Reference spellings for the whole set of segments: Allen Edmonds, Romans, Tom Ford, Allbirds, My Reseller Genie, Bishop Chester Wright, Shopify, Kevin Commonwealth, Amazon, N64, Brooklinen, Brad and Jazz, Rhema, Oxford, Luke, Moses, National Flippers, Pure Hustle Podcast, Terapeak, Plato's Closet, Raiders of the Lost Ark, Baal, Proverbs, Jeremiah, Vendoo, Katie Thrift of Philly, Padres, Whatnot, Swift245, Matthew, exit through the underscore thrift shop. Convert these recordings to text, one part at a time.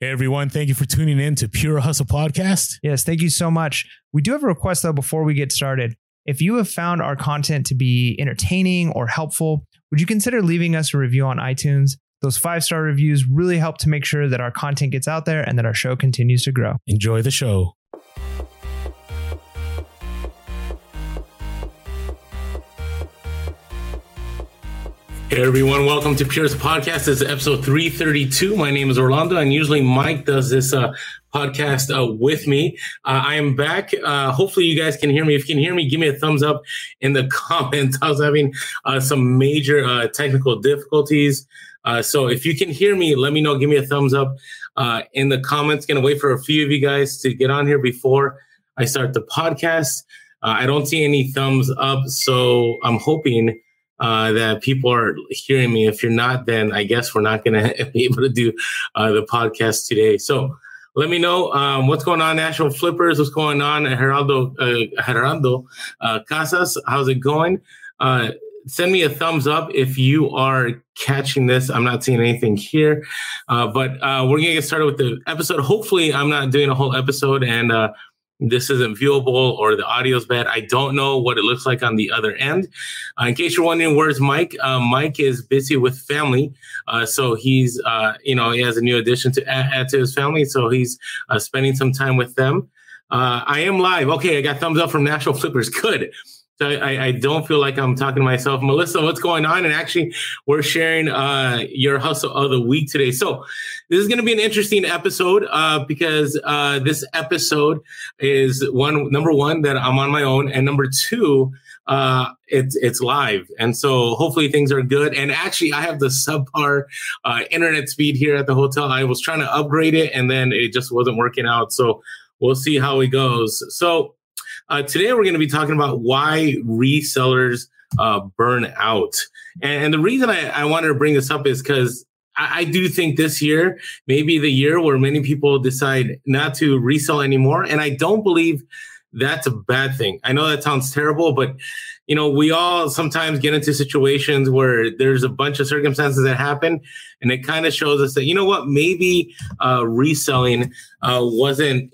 Hey everyone, thank you for tuning in to Pure Hustle Podcast. Yes, thank you so much. We do have a request though before we get started. If you have found our content to be entertaining or helpful, would you consider leaving us a review on iTunes? Those 5-star reviews really help to make sure that our content gets out there and that our show continues to grow. Enjoy the show. Hey everyone, welcome to Pierce's Podcast. This is episode 332. My name is Orlando, and usually Mike does this podcast with me. I am back. Hopefully you guys can hear me. If you can hear me, give me a thumbs up in the comments. I was having some major technical difficulties. So if you can hear me, let me know. Give me a thumbs up in the comments. Going to wait for a few of you guys to get on here before I start the podcast. I don't see any thumbs up, so I'm hoping that people are hearing me. If you're not, then I guess we're not going to be able to do the podcast today. So let me know what's going on, Nashville Flippers. What's going on, Gerardo Casas? How's it going? Send me a thumbs up if you are catching this. I'm not seeing anything here, but we're going to get started with the episode. Hopefully, I'm not doing a whole episode and this isn't viewable or the audio's bad. I don't know what it looks like on the other end. In case you're wondering, where's Mike? Mike is busy with family. So he's, he has a new addition to add to his family. So he's spending some time with them. I am live. Okay, I got thumbs up from National Flippers. Good. So I don't feel like I'm talking to myself. Melissa, what's going on? And actually, we're sharing your hustle of the week today. So this is going to be an interesting episode because this episode is number one, that I'm on my own. And number two, it's live. And so hopefully things are good. And actually, I have the subpar internet speed here at the hotel. I was trying to upgrade it, and then it just wasn't working out. So we'll see how it goes. So today, we're going to be talking about why resellers burn out. And the reason I wanted to bring this up is because I do think this year may be the year where many people decide not to resell anymore. And I don't believe that's a bad thing. I know that sounds terrible, but we all sometimes get into situations where there's a bunch of circumstances that happen, and it kind of shows us that, maybe reselling wasn't,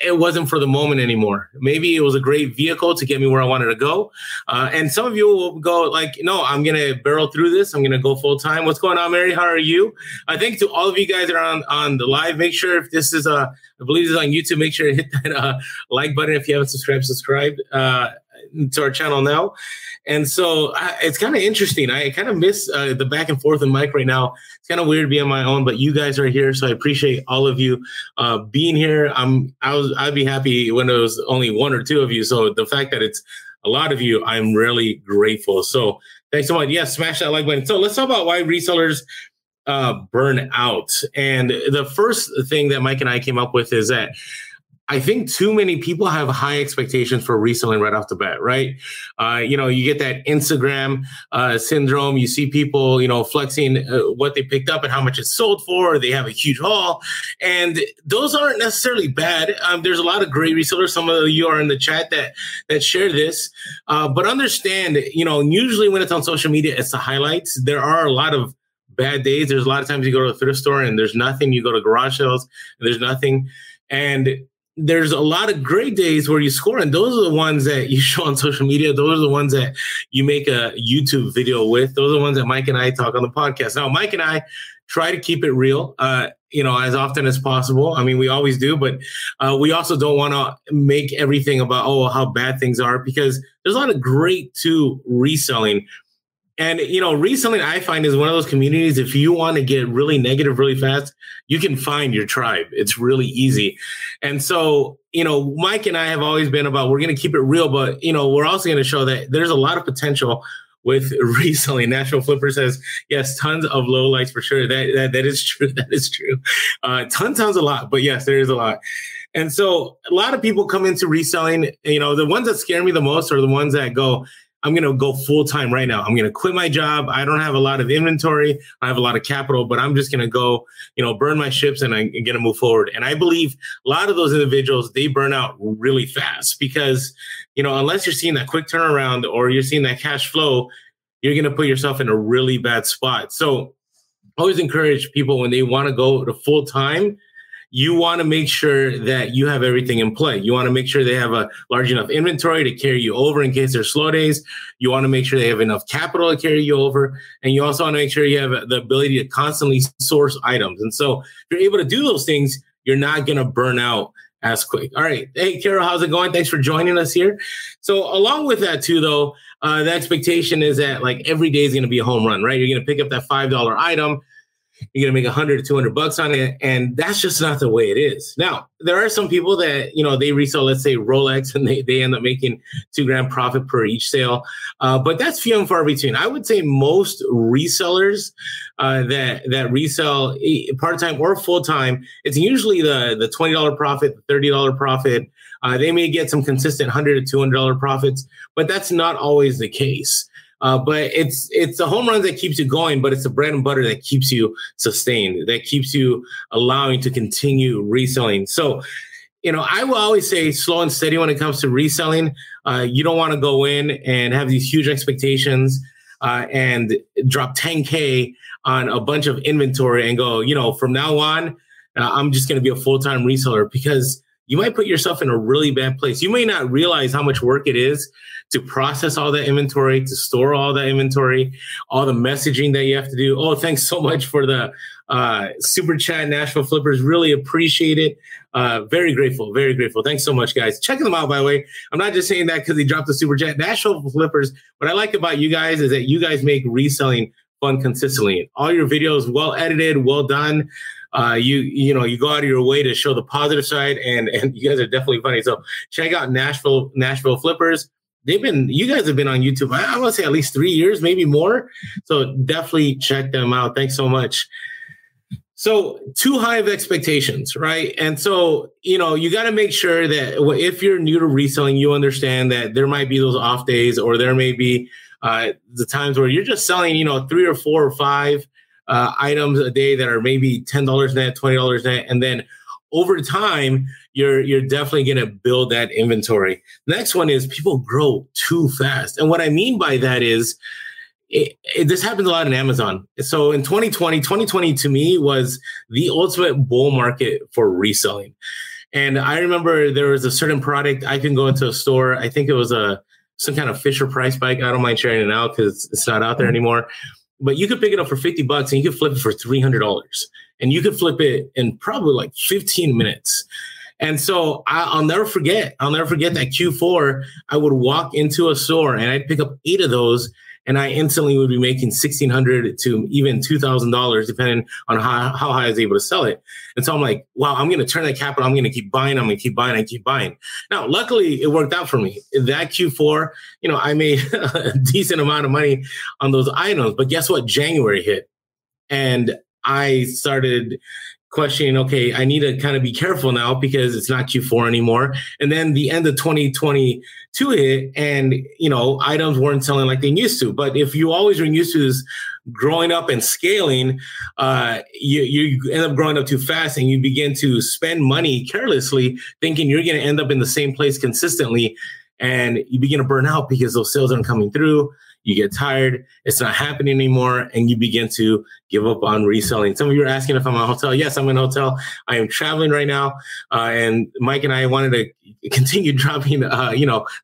it wasn't for the moment anymore. Maybe it was a great vehicle to get me where I wanted to go. And some of you will go like, no, I'm going to barrel through this. I'm going to go full time. What's going on, Mary? How are you? I think to all of you guys that are on the live, make sure if this is I believe this is on YouTube, make sure to hit that like button. If you haven't subscribed to our channel now. And so it's kind of interesting. I kind of miss the back and forth with Mike right now. It's kind of weird being on my own, but you guys are here, so I appreciate all of you being here. I'd be happy when it was only one or two of you. So the fact that it's a lot of you, I'm really grateful. So thanks so much. Yeah, smash that like button. So let's talk about why resellers burn out. And the first thing that Mike and I came up with is that I think too many people have high expectations for reselling right off the bat, right? You get that Instagram syndrome. You see people, flexing what they picked up and how much it's sold for. Or they have a huge haul. And those aren't necessarily bad. There's a lot of great resellers. Some of you are in the chat that share this. But understand, usually when it's on social media, it's the highlights. There are a lot of bad days. There's a lot of times you go to a thrift store and there's nothing. You go to garage sales and there's nothing. And there's a lot of great days where you score, and those are the ones that you show on social media. Those are the ones that you make a YouTube video with. Those are the ones that Mike and I talk on the podcast. Now, Mike and I try to keep it real, as often as possible. I mean, we always do, but we also don't want to make everything about, how bad things are, because there's a lot of great to reselling. And, reselling, I find, is one of those communities. If you want to get really negative really fast, you can find your tribe. It's really easy. And so, Mike and I have always been about, we're going to keep it real, but, we're also going to show that there's a lot of potential with reselling. National Flipper says, yes, tons of low lights for sure. That is true. That is true. Ton sounds a lot, but yes, there is a lot. And so a lot of people come into reselling. The ones that scare me the most are the ones that go, I'm going to go full time right now. I'm going to quit my job. I don't have a lot of inventory. I have a lot of capital, but I'm just going to go, burn my ships, and I'm going to move forward. And I believe a lot of those individuals, they burn out really fast because, unless you're seeing that quick turnaround or you're seeing that cash flow, you're going to put yourself in a really bad spot. So always encourage people when they want to go to full time, you want to make sure that you have everything in play. You want to make sure they have a large enough inventory to carry you over in case there's slow days. You want to make sure they have enough capital to carry you over. And you also want to make sure you have the ability to constantly source items. And so if you're able to do those things, you're not going to burn out as quick. All right. Hey, Carol, how's it going? Thanks for joining us here. So along with that too, though, the expectation is that like every day is going to be a home run, right? You're going to pick up that $5 item. You're going to make $100 to $200 on it. And that's just not the way it is. Now, there are some people that, you know, they resell, let's say Rolex, and they end up making $2,000 profit per each sale. But that's few and far between. I would say most resellers that resell part-time or full-time, it's usually the $20 profit, the $30 profit. They may get some consistent $100 to $200 profits, but that's not always the case. But it's the home runs that keeps you going, but it's the bread and butter that keeps you sustained, that keeps you allowing to continue reselling. So, you know, I will always say slow and steady when it comes to reselling. You don't want to go in and have these huge expectations and drop $10K on a bunch of inventory and go, you know, from now on, I'm just going to be a full-time reseller, because you might put yourself in a really bad place. You may not realize how much work it is to process all that inventory, to store all that inventory, all the messaging that you have to do. Oh, thanks so much for the super chat, Nashville Flippers. Really appreciate it. Very grateful. Very grateful. Thanks so much, guys. Check them out, by the way. I'm not just saying that because he dropped the super chat. Nashville Flippers, what I like about you guys is that you guys make reselling fun consistently. All your videos, well edited, well done. You go out of your way to show the positive side, and you guys are definitely funny. So check out Nashville Flippers. You guys have been on YouTube, I want to say at least 3 years, maybe more. So definitely check them out. Thanks so much. So too high of expectations, right? And so, you know, you got to make sure that if you're new to reselling, you understand that there might be those off days, or there may be the times where you're just selling, you know, 3 or 4 or 5 items a day that are maybe $10 net, $20 net. And then over time, you're definitely going to build that inventory. Next one is people grow too fast. And what I mean by that is this happens a lot in Amazon. So in 2020 to me was the ultimate bull market for reselling. And I remember there was a certain product I can go into a store. I think it was some kind of Fisher Price bike. I don't mind sharing it out because it's not out there anymore. But you could pick it up for $50 and you could flip it for $300, and you could flip it in probably like 15 minutes. And so I'll never forget that Q4, I would walk into a store and I'd pick up 8 of those, and I instantly would be making $1,600 to even $2,000, depending on how high I was able to sell it. And so I'm like, wow, I'm going to turn that capital. I'm going to keep buying. Now, luckily, it worked out for me. That Q4, you know, I made a decent amount of money on those items. But guess what? January hit, and I started questioning, okay, I need to kind of be careful now because it's not Q4 anymore. And then the end of 2022 hit, and, you know, items weren't selling like they used to. But if you always were used to this growing up and scaling, you end up growing up too fast, and you begin to spend money carelessly thinking you're going to end up in the same place consistently. And you begin to burn out because those sales aren't coming through. You get tired. It's not happening anymore. And you begin to give up on reselling. Some of you are asking if I'm in a hotel. Yes, I'm in a hotel. I am traveling right now. And Mike and I wanted to continue dropping,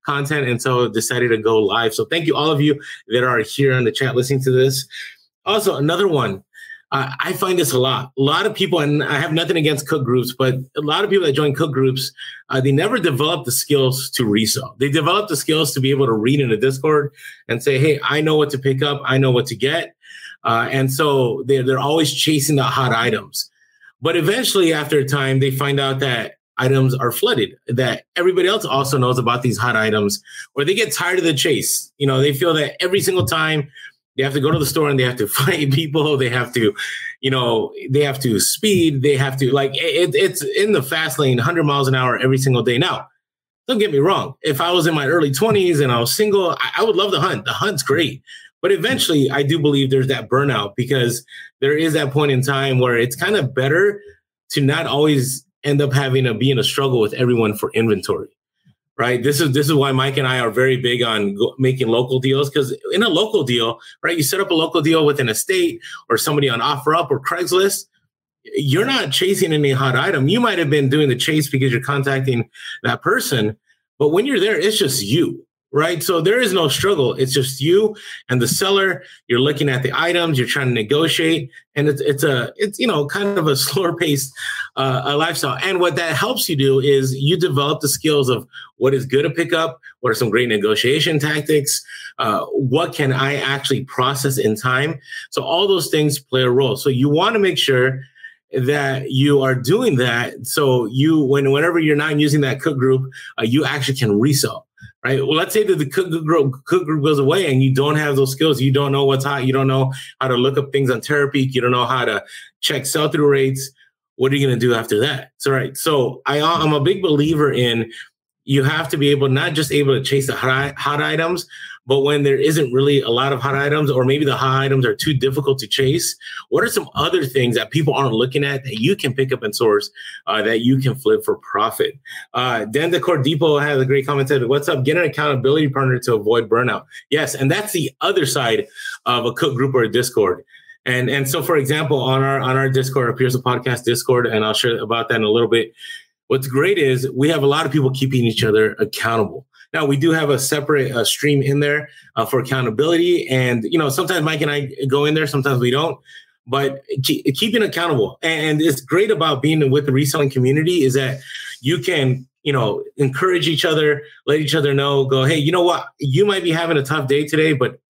content. And so decided to go live. So thank you, all of you that are here on the chat listening to this. Also, another one. I find this a lot of people, and I have nothing against cook groups, but a lot of people that join cook groups, they never develop the skills to resell. They develop the skills to be able to read in a Discord and say, hey, I know what to pick up. I know what to get. And so they're always chasing the hot items. But eventually, after a time, they find out that items are flooded, that everybody else also knows about these hot items, or they get tired of the chase. You know, they feel that every single time they have to go to the store and they have to fight people. They have to, you know, they have to speed. They have to, like, it's in the fast lane, 100 miles an hour every single day. Now, don't get me wrong. If I was in my early 20s and I was single, I would love the hunt. The hunt's great. But eventually, I do believe there's that burnout, because there is that point in time where it's kind of better to not always end up having to be in a struggle with everyone for inventory. right? This is why Mike and I are very big on making local deals, because in a local deal, right, you set up a local deal with an estate or somebody on OfferUp or Craigslist, you're not chasing any hot item. You might have been doing the chase because you're contacting that person, but when you're there, it's just you, right? So there is no struggle. It's just you and the seller. You're looking at the items. You're trying to negotiate, and it's you know, kind of a slower paced lifestyle. And what that helps you do is you develop the skills of what is good to pick up, what are some great negotiation tactics, what can I actually process in time. So all those things play a role. So you want to make sure that you are doing that. So whenever you're not using that cook group, you actually can resell, right? Well, let's say that the cook group goes away and you don't have those skills. You don't know what's hot. You don't know how to look up things on Terapeak. You don't know how to check sell-through rates. What are you going to do after that? So, right. So I'm a big believer in you have to be able, not just able to chase the hot items, but when there isn't really a lot of hot items, or maybe the hot items are too difficult to chase, what are some other things that people aren't looking at that you can pick up and source, that you can flip for profit? Dan the Cordipo has a great comment. Said, "What's up? Get an accountability partner to avoid burnout." Yes, and that's the other side of a cook group or a Discord. And so, for example, on our Discord, our Pierce's Podcast Discord, and I'll share about that in a little bit. What's great is we have a lot of people keeping each other accountable. Now, we do have a separate stream in there for accountability. And, you know, sometimes Mike and I go in there, sometimes we don't. But keeping accountable. And it's great about being with the reselling community is that you can, you know, encourage each other, let each other know, go, hey, you know what? You might be having a tough day today, but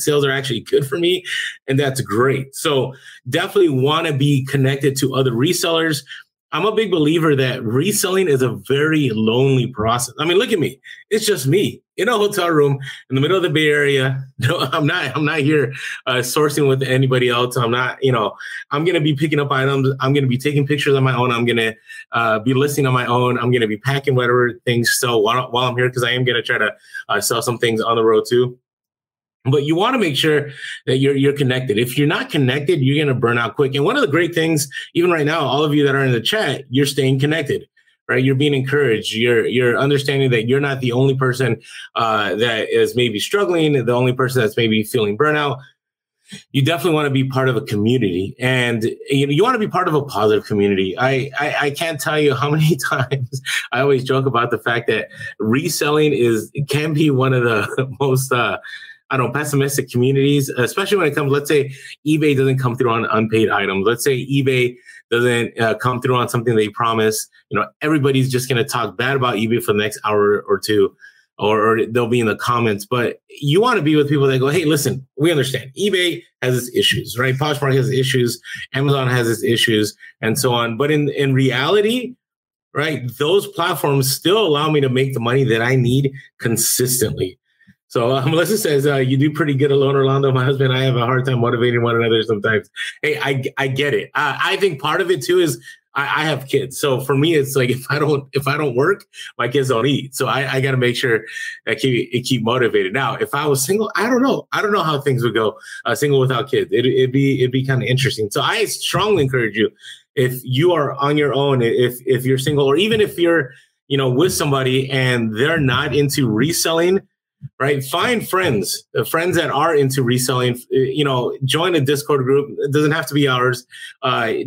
sales are actually good for me. And that's great. So definitely want to be connected to other resellers. I'm a big believer that reselling is a very lonely process. I mean, look at me. It's just me in a hotel room in the middle of the Bay Area. No, I'm not here sourcing with anybody else. I'm not, you know, I'm going to be picking up items. I'm going to be taking pictures on my own. I'm going to be listing on my own. I'm going to be packing whatever things sell while I'm here, because I am going to try to sell some things on the road too. But you want to make sure that you're connected. If you're not connected, you're going to burn out quick. And one of the great things, even right now, all of you that are in the chat, you're staying connected, right? You're being encouraged. You're understanding that you're not the only person that is maybe struggling, the only person that's maybe feeling burnout. You definitely want to be part of a community, and you want to be part of a positive community. I can't tell you how many times I always joke about the fact that reselling can be one of the most pessimistic communities, especially when it comes, let's say eBay doesn't come through on unpaid items. Let's say eBay doesn't come through on something they promise. You know, everybody's just going to talk bad about eBay for the next hour or two, or they'll be in the comments. But you want to be with people that go, hey, listen, we understand eBay has its issues, right? Poshmark has issues. Amazon has its issues, and so on. But in reality, right, those platforms still allow me to make the money that I need consistently. So Melissa says, you do pretty good alone, Orlando. My husband and I have a hard time motivating one another sometimes. Hey, I get it. I think part of it too is I have kids. So for me, it's like if I don't work, my kids don't eat. So I got to make sure I keep motivated. Now, if I was single, I don't know how things would go. Single without kids, it'd be kind of interesting. So I strongly encourage you, if you are on your own, if you're single, or even if you're, you know, with somebody and they're not into reselling, right? Find friends that are into reselling, you know, join a Discord group. It doesn't have to be ours.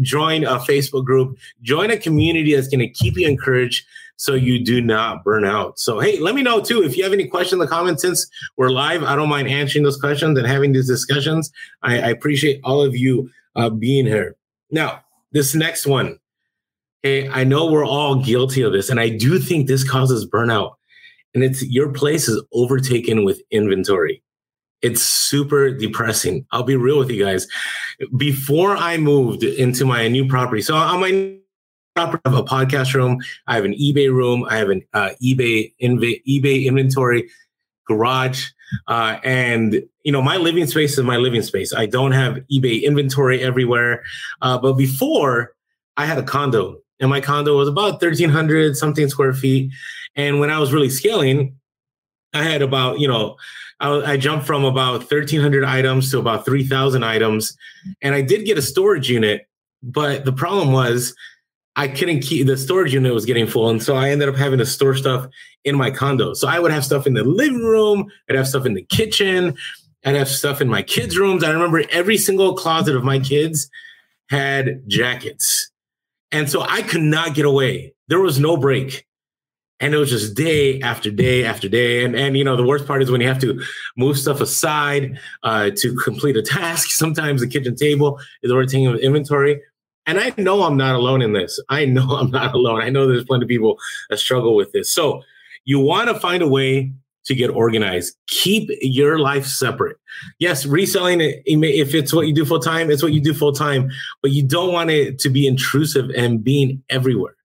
Join a Facebook group, join a community that's going to keep you encouraged so you do not burn out. So, hey, let me know too, if you have any questions in the comments, since we're live, I don't mind answering those questions and having these discussions. I appreciate all of you being here. Now, this next one, hey, I know we're all guilty of this, and I do think this causes burnout. And it's your place is overtaken with inventory. It's super depressing. I'll be real with you guys. Before I moved into my new property, so on my new property, I have a podcast room. I have an eBay room. I have an eBay inventory garage. And, you know, my living space is my living space. I don't have eBay inventory everywhere. But before, I had a condo. And my condo was about 1,300 something square feet. And when I was really scaling, I had about, you know, I jumped from about 1,300 items to about 3,000 items. And I did get a storage unit. But the problem was I couldn't keep the storage unit was getting full. And so I ended up having to store stuff in my condo. So I would have stuff in the living room. I'd have stuff in the kitchen. I'd have stuff in my kids' rooms. I remember every single closet of my kids had jackets. And so I could not get away. There was no break. And it was just day after day after day. And you know, the worst part is when you have to move stuff aside to complete a task. Sometimes the kitchen table is overtaking with inventory. And I know I'm not alone in this. I know I'm not alone. I know there's plenty of people that struggle with this. So you want to find a way to get organized. Keep your life separate. Yes, reselling, if it's what you do full time, it's what you do full time. But you don't want it to be intrusive and being everywhere,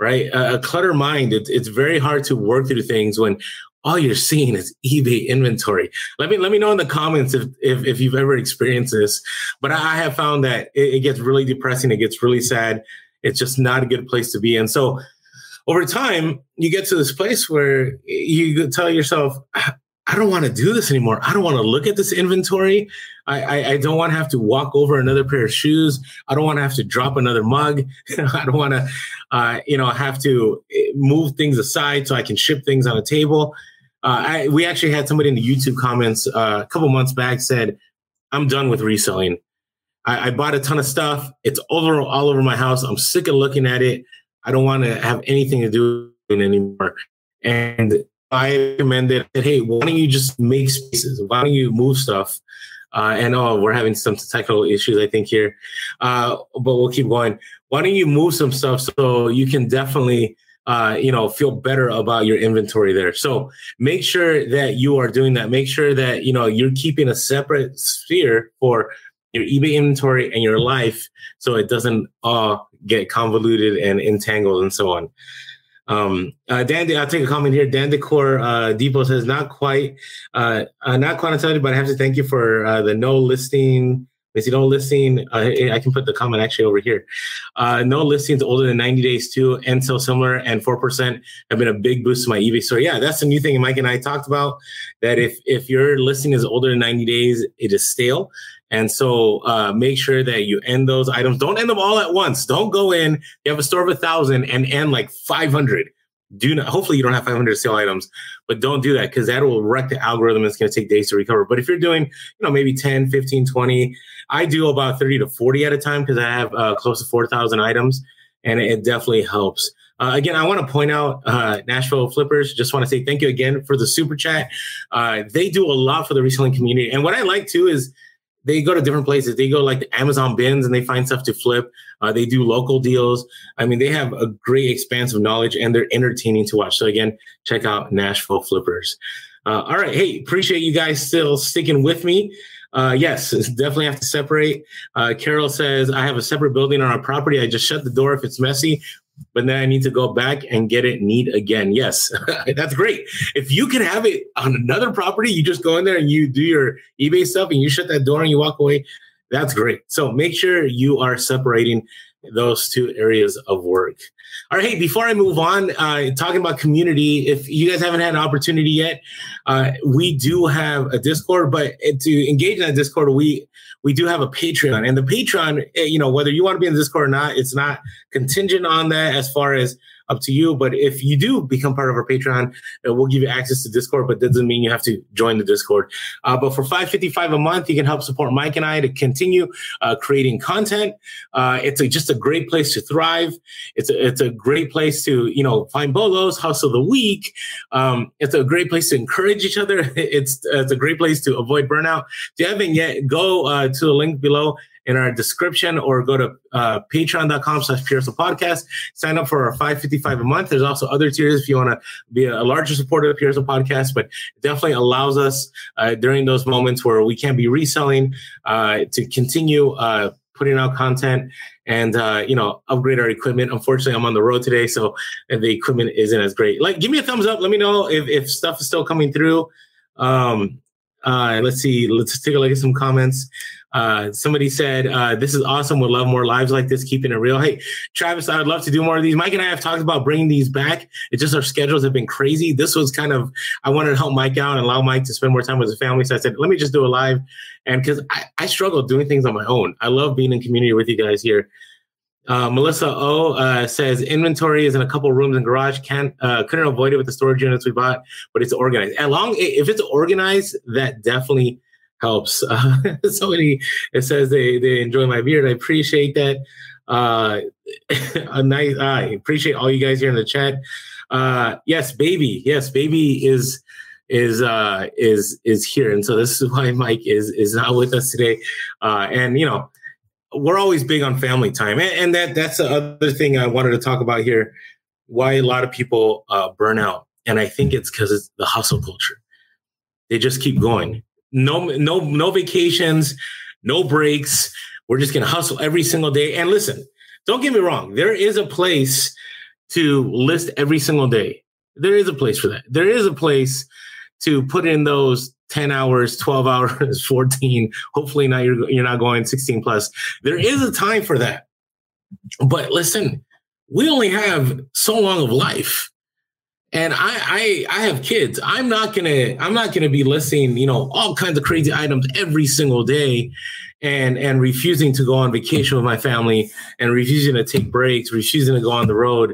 right? A cluttered mind, it's very hard to work through things when all you're seeing is eBay inventory. Let me know in the comments if you've ever experienced this. But I have found that it gets really depressing. It gets really sad. It's just not a good place to be. And so over time, you get to this place where you tell yourself, I don't want to do this anymore. I don't want to look at this inventory. I don't want to have to walk over another pair of shoes. I don't want to have to drop another mug. I don't want to, have to move things aside so I can ship things on a table. We actually had somebody in the YouTube comments a couple months back said, I'm done with reselling. I bought a ton of stuff. It's all over my house. I'm sick of looking at it. I don't want to have anything to do with it anymore. And I recommended that, hey, why don't you just make spaces? Why don't you move stuff? We're having some technical issues, I think, here. But we'll keep going. Why don't you move some stuff so you can definitely feel better about your inventory there? So make sure that you are doing that. Make sure that, you're keeping a separate sphere for your eBay inventory and your life so it doesn't all get convoluted and entangled and so on. Dan, I'll take a comment here. Dan Decor Depot says, not quantitative, but I have to thank you for the no listing. Is it no listing? I can put the comment actually over here. No listings older than 90 days too, and so similar, and 4% have been a big boost to my eBay store. Yeah, that's the new thing Mike and I talked about, that if your listing is older than 90 days, it is stale. And so make sure that you end those items. Don't end them all at once. Don't go in. You have a store of 1,000 and end like 500. Hopefully you don't have 500 sale items, but don't do that because that will wreck the algorithm. It's going to take days to recover. But if you're doing, maybe 10, 15, 20, I do about 30 to 40 at a time because I have close to 4,000 items, and it definitely helps. Again, I want to point out Nashville Flippers. Just want to say thank you again for the super chat. They do a lot for the reselling community. And what I like too is they go to different places. They go like the Amazon bins and they find stuff to flip. They do local deals. I mean, they have a great expanse of knowledge and they're entertaining to watch. So again, check out Nashville Flippers. All right. Hey, appreciate you guys still sticking with me. Yes, definitely have to separate. Carol says, I have a separate building on our property. I just shut the door if it's messy, but then I need to go back and get it neat again. Yes, that's great. If you can have it on another property, you just go in there and you do your eBay stuff and you shut that door and you walk away. That's great. So make sure you are separating those two areas of work. All right. Hey, before I move on, talking about community, if you guys haven't had an opportunity yet, we do have a Discord, but to engage in that Discord, we do have a Patreon. And the Patreon, whether you want to be in the Discord or not, it's not contingent on that as far as up to you. But if you do become part of our Patreon, we'll give you access to Discord, but that doesn't mean you have to join the Discord. But for $5.55 a month, you can help support Mike and I to continue creating content. It's just a great place to thrive. It's a great place to, find bolos, hustle the week. It's a great place to encourage each other. It's a great place to avoid burnout. If you haven't yet, go to the link below in our description, or go to patreon.com/Pierce's Podcast. Sign up for our $5.55 a month. There's also other tiers if you want to be a larger supporter of Pierce's Podcast, but it definitely allows us during those moments where we can't be reselling to continue putting out content and, upgrade our equipment. Unfortunately, I'm on the road today, so the equipment isn't as great. Give me a thumbs up. Let me know if stuff is still coming through. Let's see. Let's take a look at some comments. Somebody said, this is awesome. Would love more lives like this, keeping it real. Hey, Travis, I would love to do more of these. Mike and I have talked about bringing these back. It's just our schedules have been crazy. This was kind of, I wanted to help Mike out and allow Mike to spend more time with his family. So I said, let me just do a live. And because I struggle doing things on my own. I love being in community with you guys here. Melissa O says inventory is in a couple rooms and garage. Couldn't avoid it with the storage units we bought, but it's organized. If it's organized, that definitely helps. Somebody says they enjoy my beard. I appreciate that. I appreciate all you guys here in the chat. Yes, baby is here, and so this is why Mike is not with us today. And you know, we're always big on family time, and that's the other thing I wanted to talk about here. Why a lot of people burn out, and I think it's because it's the hustle culture. They just keep going. No vacations, no breaks. We're just gonna hustle every single day. And listen, don't get me wrong. There is a place to list every single day. There is a place for that. There is a place to put in those 10 hours, 12 hours, 14, hopefully now you're not going 16 plus. There is a time for that. But listen, we only have so long of life. And I have kids. I'm not gonna be listing, you know, all kinds of crazy items every single day and refusing to go on vacation with my family and refusing to take breaks, refusing to go on the road.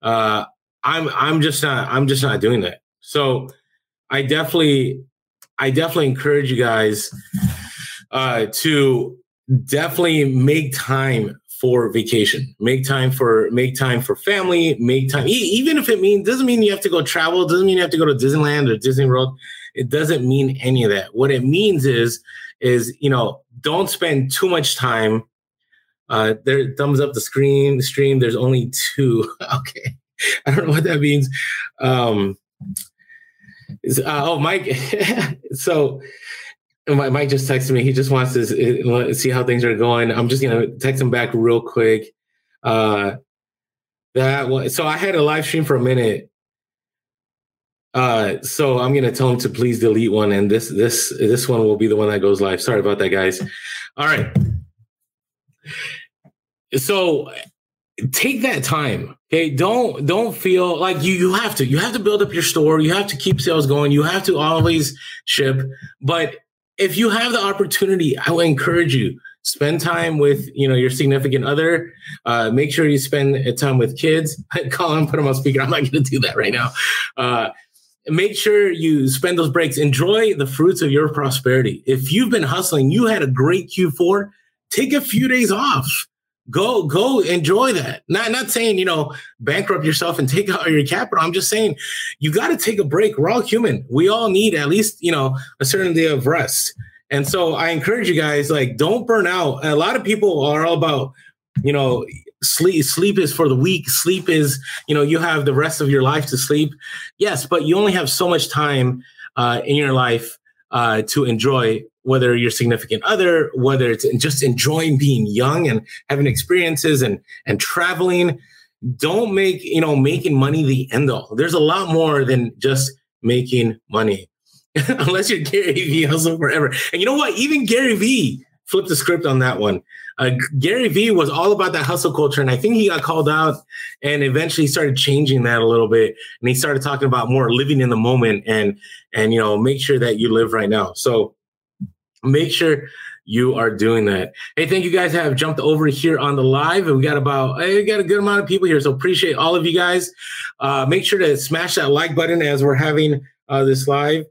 I'm just not doing that. So I definitely encourage you guys to definitely make time for vacation, make time for family, make time. Even if it doesn't mean you have to go travel, doesn't mean you have to go to Disneyland or Disney World. It doesn't mean any of that. What it means is, you know, don't spend too much time. There, thumbs up the stream. There's only two. Okay. I don't know what that means. Oh, Mike. So Mike just texted me. He just wants to see how things are going. I'm just going to text him back real quick. So I had a live stream for a minute. So I'm going to tell him to please delete one. And this one will be the one that goes live. Sorry about that, guys. All right. So take that time. Okay, don't feel like you have to build up your store. You have to keep sales going. You have to always ship. But if you have the opportunity, I would encourage you, spend time with, you know, your significant other. Make sure you spend time with kids. Call them, put them on speaker. I'm not going to do that right now. Make sure you spend those breaks. Enjoy the fruits of your prosperity. If you've been hustling, you had a great Q4, take a few days off. Go enjoy that. Not saying, you know, bankrupt yourself and take out your capital. I'm just saying you got to take a break. We're all human. We all need at least, you know, a certain day of rest. And so I encourage you guys, like, don't burn out. A lot of people are all about, you know, sleep. Sleep is for the weak. Sleep is, you know, you have the rest of your life to sleep. Yes, but you only have so much time in your life to enjoy, whether your significant other, whether it's just enjoying being young and having experiences and traveling. Don't make, you know, making money the end all. There's a lot more than just making money. Unless you're Gary V, hustle forever. And you know what? Even Gary V flipped the script on that one. Gary V was all about that hustle culture. And I think he got called out and eventually started changing that a little bit. And he started talking about more living in the moment and, you know, make sure that you live right now. So make sure you are doing that. Hey, thank you guys have jumped over here on the live. We got a good amount of people here. So appreciate all of you guys. Make sure to smash that like button as we're having this live.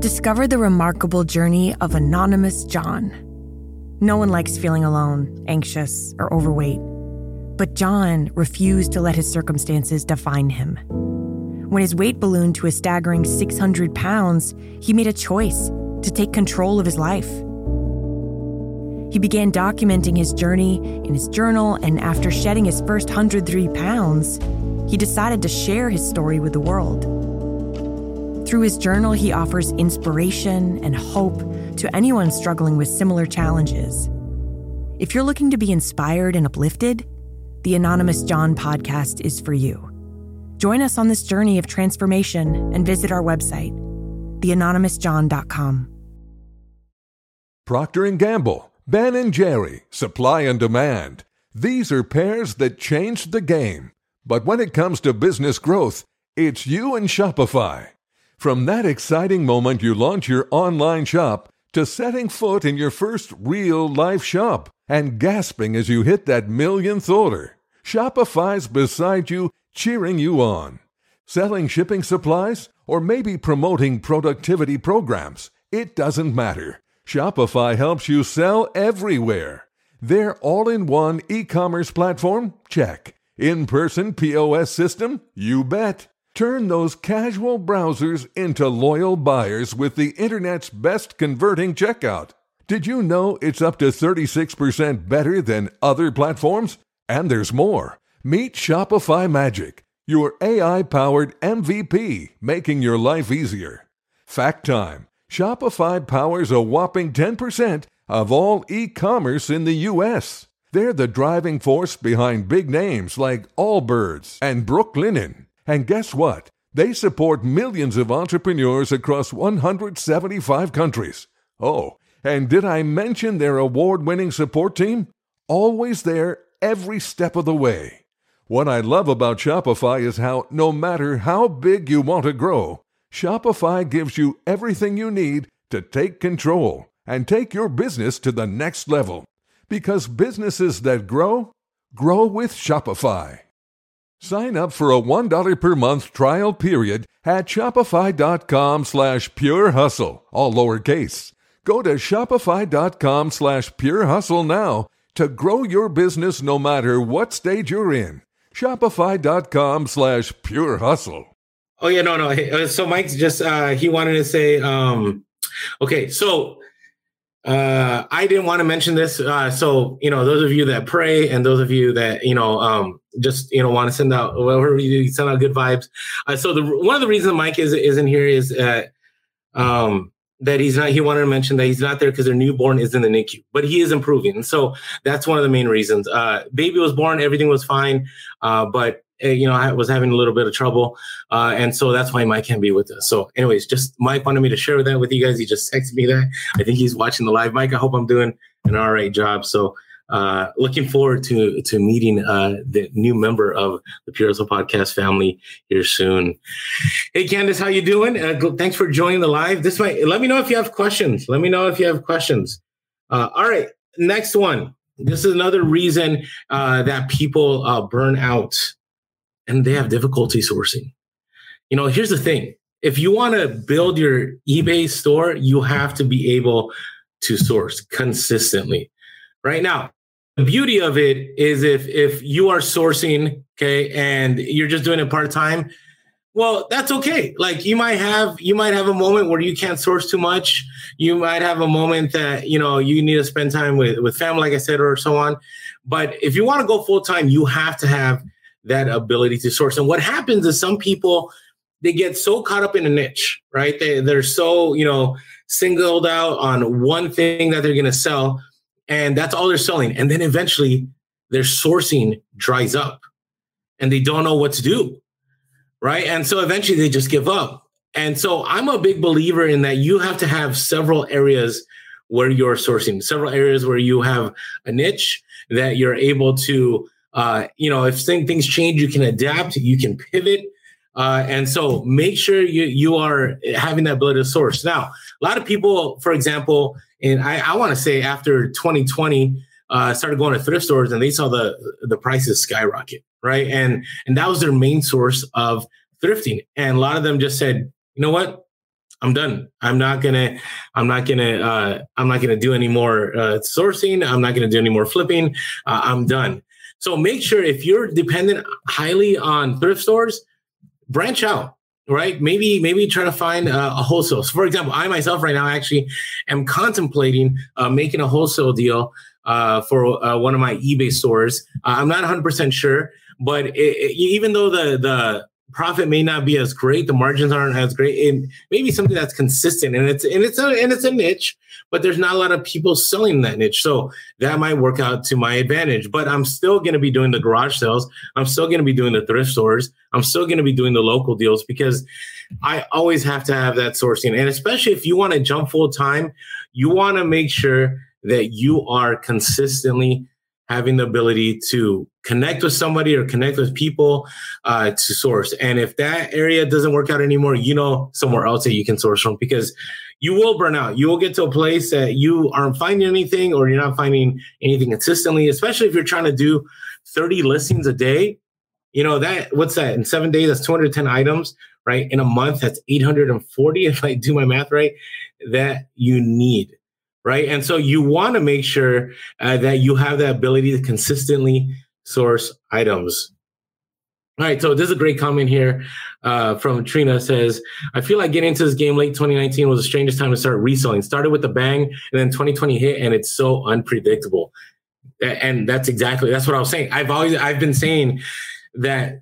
Discover the remarkable journey of Anonymous John. No one likes feeling alone, anxious, or overweight. But John refused to let his circumstances define him. When his weight ballooned to a staggering 600 pounds, he made a choice to take control of his life. He began documenting his journey in his journal, and after shedding his first 103 pounds, he decided to share his story with the world. Through his journal, he offers inspiration and hope to anyone struggling with similar challenges. If you're looking to be inspired and uplifted, the Anonymous John podcast is for you. Join us on this journey of transformation and visit our website, theanonymousjohn.com. Procter & Gamble, Ben & Jerry, Supply and Demand. These are pairs that changed the game. But when it comes to business growth, it's you and Shopify. From that exciting moment you launch your online shop to setting foot in your first real life shop and gasping as you hit that millionth order. Shopify's beside you, cheering you on. Selling shipping supplies or maybe promoting productivity programs, it doesn't matter. Shopify helps you sell everywhere. Their all-in-one e-commerce platform? Check. In-person POS system? You bet. Turn those casual browsers into loyal buyers with the internet's best converting checkout. Did you know it's up to 36% better than other platforms? And there's more. Meet Shopify Magic, your AI-powered MVP, making your life easier. Fact time. Shopify powers a whopping 10% of all e-commerce in the U.S. They're the driving force behind big names like Allbirds and Brooklinen. And guess what? They support millions of entrepreneurs across 175 countries. Oh, and did I mention their award-winning support team? Always there every step of the way. What I love about Shopify is how, no matter how big you want to grow, Shopify gives you everything you need to take control and take your business to the next level. Because businesses that grow, grow with Shopify. Sign up for a $1 per month trial period at shopify.com/purehustle, all lowercase. Go to shopify.com/purehustle now to grow your business no matter what stage you're in. Shopify.com/purehustle. Oh, yeah, no. So Mike's just, he wanted to say, okay, so I didn't want to mention this. So, you know, those of you that pray and those of you that, you know, just, you know, want to send out, whatever you send out good vibes. So one of the reasons Mike isn't here is that he's not, he wanted to mention that he's not there because their newborn is in the NICU, but he is improving. And so that's one of the main reasons. Baby was born, everything was fine. But you know, I was having a little bit of trouble. And so that's why Mike can't be with us. So anyways, just Mike wanted me to share that with you guys. He just texted me that. I think he's watching the live. Mike, I hope I'm doing an all right job. So looking forward to meeting the new member of the Pure Hustle Podcast family here soon. Hey, Candace, how you doing? Thanks for joining the live. Let me know if you have questions. All right, next one. This is another reason that people burn out. And they have difficulty sourcing. You know, here's the thing. If you want to build your eBay store, you have to be able to source consistently. Right now, the beauty of it is if you are sourcing, okay, and you're just doing it part-time, well, that's okay. Like you might have a moment where you can't source too much. You might have a moment that, you know, you need to spend time with family, like I said, or so on. But if you want to go full-time, you have to have that ability to source. And what happens is some people, they get so caught up in a niche, right? They're so, you know, singled out on one thing that they're going to sell, and that's all they're selling. And then eventually their sourcing dries up and they don't know what to do, right? And so eventually they just give up. And so I'm a big believer in that you have to have several areas where you're sourcing, several areas where you have a niche that you're able to, you know, if things change, you can adapt, you can pivot. And so make sure you are having that ability to source. Now, a lot of people, for example, and I want to say after 2020, started going to thrift stores and they saw the prices skyrocket, right? And that was their main source of thrifting. And a lot of them just said, you know what? I'm done. I'm not going to do any more sourcing. I'm not going to do any more flipping. I'm done. So make sure if you're dependent highly on thrift stores, branch out, right? Maybe try to find a wholesale. So for example, I myself right now actually am contemplating making a wholesale deal for one of my eBay stores. I'm not 100% sure, but even though the profit may not be as great, the margins aren't as great, it may be something that's consistent and it's a niche, but there's not a lot of people selling that niche. So that might work out to my advantage, but I'm still going to be doing the garage sales. I'm still going to be doing the thrift stores. I'm still going to be doing the local deals because I always have to have that sourcing. And especially if you want to jump full time, you want to make sure that you are consistently having the ability to connect with somebody or connect with people to source. And if that area doesn't work out anymore, you know somewhere else that you can source from, because you will burn out. You will get to a place that you aren't finding anything, or you're not finding anything consistently, especially if you're trying to do 30 listings a day. You know, that, what's that? In 7 days, that's 210 items, right? In a month, that's 840, if I do my math right, that you need, right? And so you want to make sure that you have that ability to consistently source items. All right, so this is a great comment here from Trina. Says, I feel like getting into this game late 2019 was the strangest time to start reselling. Started with a bang, and then 2020 hit, and it's so unpredictable. And that's what I was saying. I've been saying that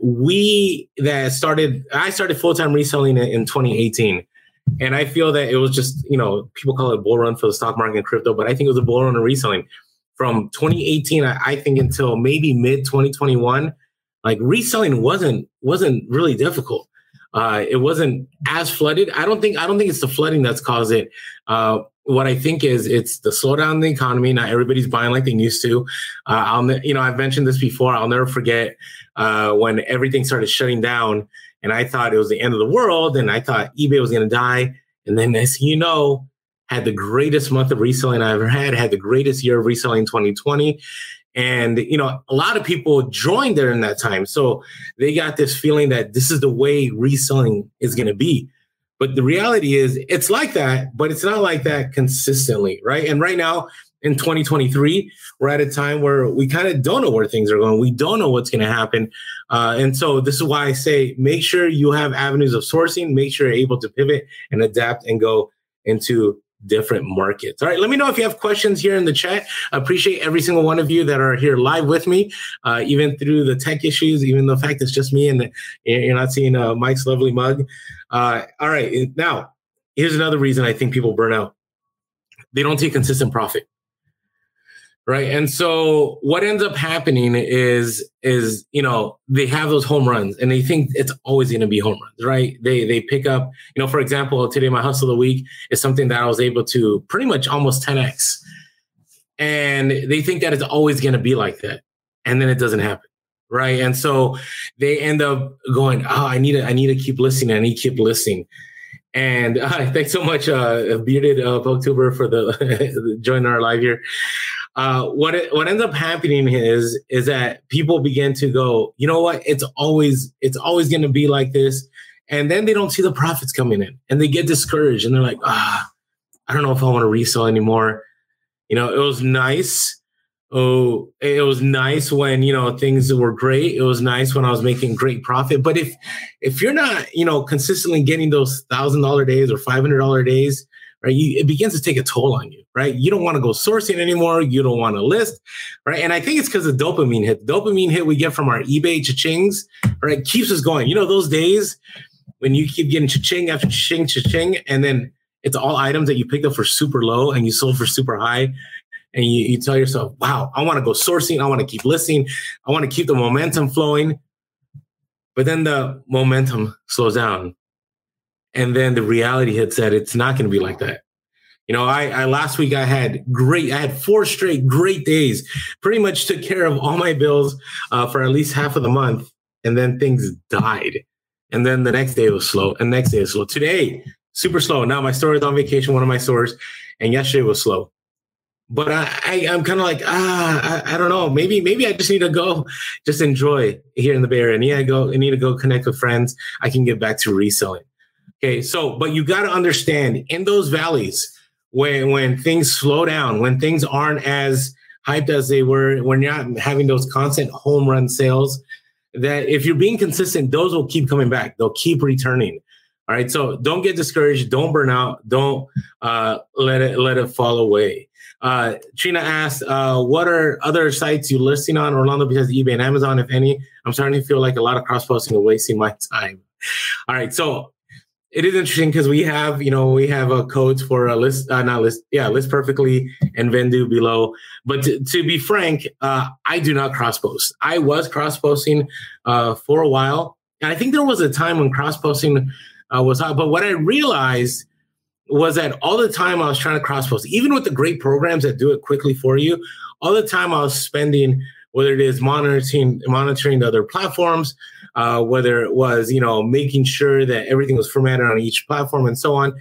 I started full-time reselling in 2018. And I feel that it was just, you know, people call it a bull run for the stock market and crypto, but I think it was a bull run in reselling. From 2018, I think, until maybe mid-2021, like reselling wasn't really difficult. It wasn't as flooded. I don't think it's the flooding that's caused it. What I think is it's the slowdown in the economy. Not everybody's buying like they used to. I've mentioned this before. I'll never forget when everything started shutting down, and I thought it was the end of the world, and I thought eBay was going to die. And then, as you know, had the greatest month of reselling I ever had. Had the greatest year of reselling in 2020. And, you know, a lot of people joined there in that time. So they got this feeling that this is the way reselling is going to be. But the reality is it's like that, but it's not like that consistently, right? And right now in 2023, we're at a time where we kind of don't know where things are going. We don't know what's going to happen. And so this is why I say, make sure you have avenues of sourcing, make sure you're able to pivot and adapt and go into different markets. All right. Let me know if you have questions here in the chat. I appreciate every single one of you that are here live with me, even through the tech issues, even the fact it's just me and you're not seeing Mike's lovely mug. All right. Now, here's another reason I think people burn out. They don't see consistent profit. Right. And so what ends up happening is, you know, they have those home runs and they think it's always going to be home runs. Right. They pick up, you know, for example, today, my hustle of the week is something that I was able to pretty much almost 10X. And they think that it's always going to be like that. And then it doesn't happen. Right. And so they end up going, oh, I need to keep listening. I need to keep listening. And thanks so much, bearded Poketober, for the joining our live here. What ends up happening is that people begin to go, you know what? It's always going to be like this. And then they don't see the profits coming in and they get discouraged and they're like, I don't know if I want to resell anymore. You know, it was nice. Oh, it was nice when, you know, things were great. It was nice when I was making great profit. But if you're not, you know, consistently getting those $1,000 days or $500 days, right, it begins to take a toll on you, right? You don't want to go sourcing anymore. You don't want to list, right? And I think it's because of dopamine hit. The dopamine hit we get from our eBay cha-chings, right, keeps us going. You know, those days when you keep getting cha-ching after cha-ching, cha-ching, and then it's all items that you picked up for super low and you sold for super high. And you tell yourself, wow, I want to go sourcing. I want to keep listing. I want to keep the momentum flowing. But then the momentum slows down. And then the reality hits that it's not going to be like that. You know, I last week I had 4 straight great days, pretty much took care of all my bills for at least half of the month. And then things died. And then the next day was slow. And the next day is slow. Today, super slow. Now my store is on vacation, one of my stores. And yesterday was slow. But I'm kind of like, I don't know. Maybe I just need to go just enjoy here in the Bay Area. And yeah, I need to go connect with friends. I can get back to reselling. Okay, so, but you got to understand in those valleys when things slow down, when things aren't as hyped as they were, when you're not having those constant home run sales, that if you're being consistent, those will keep coming back. They'll keep returning. All right, so don't get discouraged. Don't burn out. Don't let it fall away. Trina asked, what are other sites you listing on? Orlando says eBay and Amazon, if any. I'm starting to feel like a lot of cross-posting is wasting my time. All right. So it is interesting because we have a codes for a List Perfectly and Vendoo below. But to be frank, I do not cross-post. I was cross-posting for a while. And I think there was a time when cross-posting was hot. But what I realized was that all the time I was trying to cross post, even with the great programs that do it quickly for you, all the time I was spending whether it is monitoring the other platforms, whether it was, you know, making sure that everything was formatted on each platform and so on.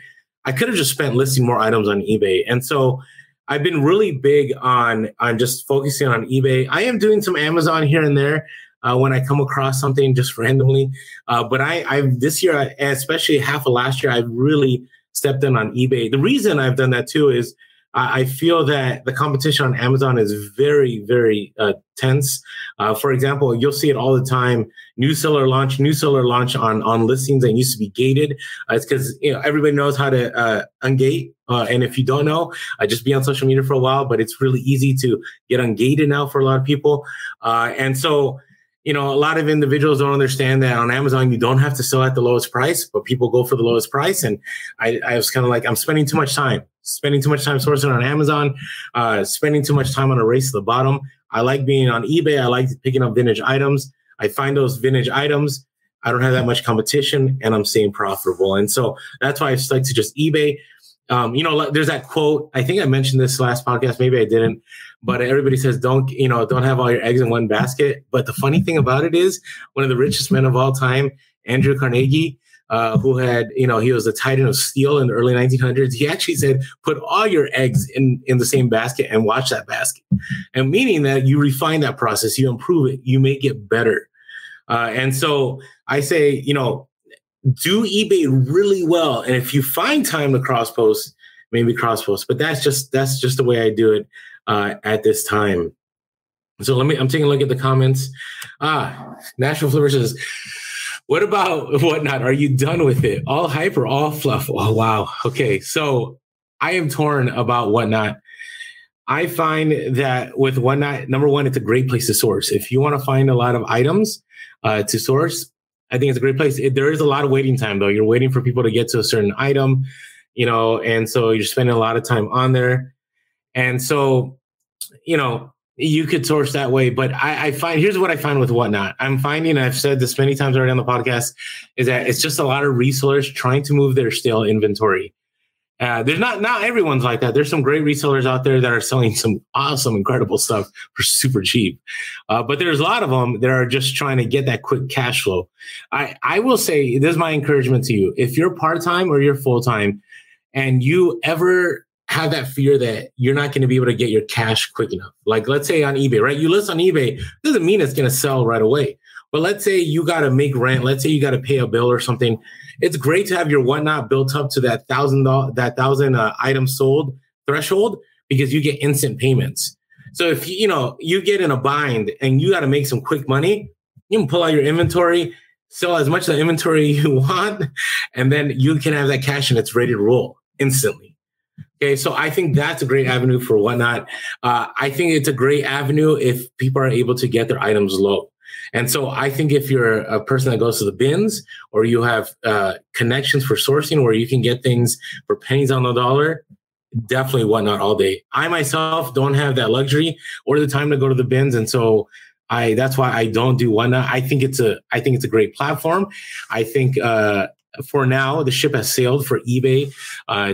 I could have just spent listing more items on eBay. And so I've been really big on just focusing on eBay. I am doing some Amazon here and there when I come across something just randomly. But I've this year, especially half of last year, I've really stepped in on eBay. The reason I've done that too is I feel that the competition on Amazon is very, very tense. For example, you'll see it all the time. New seller launch on listings that used to be gated. It's because, you know, everybody knows how to ungate. And if you don't know, just be on social media for a while. But it's really easy to get ungated now for a lot of people. And so, you know, a lot of individuals don't understand that on Amazon, you don't have to sell at the lowest price, but people go for the lowest price. And I was kind of like, I'm spending too much time sourcing on Amazon, spending too much time on a race to the bottom. I like being on eBay. I like picking up vintage items. I find those vintage items. I don't have that much competition and I'm staying profitable. And so that's why I stuck to just eBay. You know, there's that quote. I think I mentioned this last podcast. Maybe I didn't. But everybody says, don't have all your eggs in one basket. But the funny thing about it is, one of the richest men of all time, Andrew Carnegie, who had, you know, he was the titan of steel in the early 1900s. He actually said, put all your eggs in the same basket and watch that basket. And meaning that you refine that process, you improve it, you make it better. And so I say, you know, do eBay really well. And if you find time to cross-post, maybe cross-post. But that's just the way I do it at this time. So I'm taking a look at the comments. National Flippers says, what about Whatnot? Are you done with it? All hype or all fluff? Oh, wow. Okay. So I am torn about Whatnot. I find that with Whatnot, number one, it's a great place to source. If you want to find a lot of items to source, I think it's a great place. There is a lot of waiting time, though. You're waiting for people to get to a certain item, you know, and so you're spending a lot of time on there. And so, you know, you could source that way. But here's what I find with Whatnot. I'm finding, I've said this many times already on the podcast, is that it's just a lot of resellers trying to move their stale inventory. There's not everyone's like that. There's some great resellers out there that are selling some awesome, incredible stuff for super cheap. But there's a lot of them that are just trying to get that quick cash flow. I will say, this is my encouragement to you. If you're part-time or you're full-time and you ever have that fear that you're not going to be able to get your cash quick enough, like let's say on eBay, right? You list on eBay, doesn't mean it's going to sell right away. But let's say you got to make rent. Let's say you got to pay a bill or something. It's great to have your Whatnot built up to that thousand items sold threshold, because you get instant payments. So if you know you get in a bind and you got to make some quick money, you can pull out your inventory, sell as much of the inventory you want, and then you can have that cash and it's ready to roll instantly. Okay, so I think that's a great avenue for Whatnot. I think it's a great avenue if people are able to get their items low. And so I think if you're a person that goes to the bins or you have connections for sourcing where you can get things for pennies on the dollar, definitely Whatnot all day. I myself don't have that luxury or the time to go to the bins. And so that's why I don't do Whatnot. I think it's a great platform. I think for now, the ship has sailed for eBay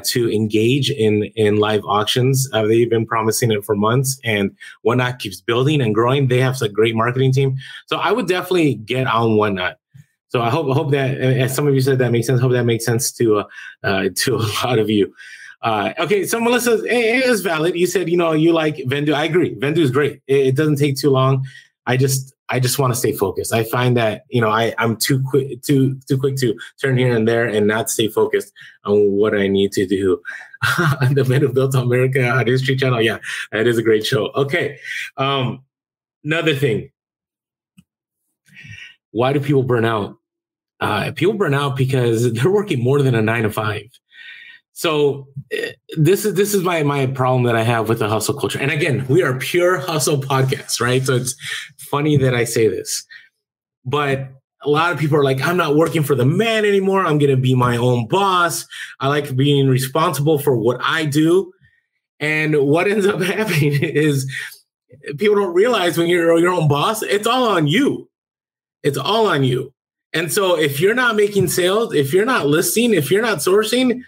to engage in live auctions. They've been promising it for months, and Whatnot keeps building and growing. They have a great marketing team. So I would definitely get on Whatnot. So I hope that, as some of you said, that makes sense. Hope that makes sense to a lot of you. Okay, so Melissa, it is valid. You said, you know, you like Vendoo. I agree. Vendoo is great. It doesn't take too long. I just want to stay focused. I find that, you know, I'm too quick to turn here and there and not stay focused on what I need to do. The Men Who Built America on History Channel. Yeah, that is a great show. Okay. Another thing. Why do people burn out? People burn out because they're working more than a 9-to-5. So this is my problem that I have with the hustle culture. And again, we are Pure Hustle Podcast, right? So it's funny that I say this, but a lot of people are like, I'm not working for the man anymore. I'm going to be my own boss. I like being responsible for what I do. And what ends up happening is people don't realize when you're your own boss, it's all on you. It's all on you. And so if you're not making sales, if you're not listing, if you're not sourcing,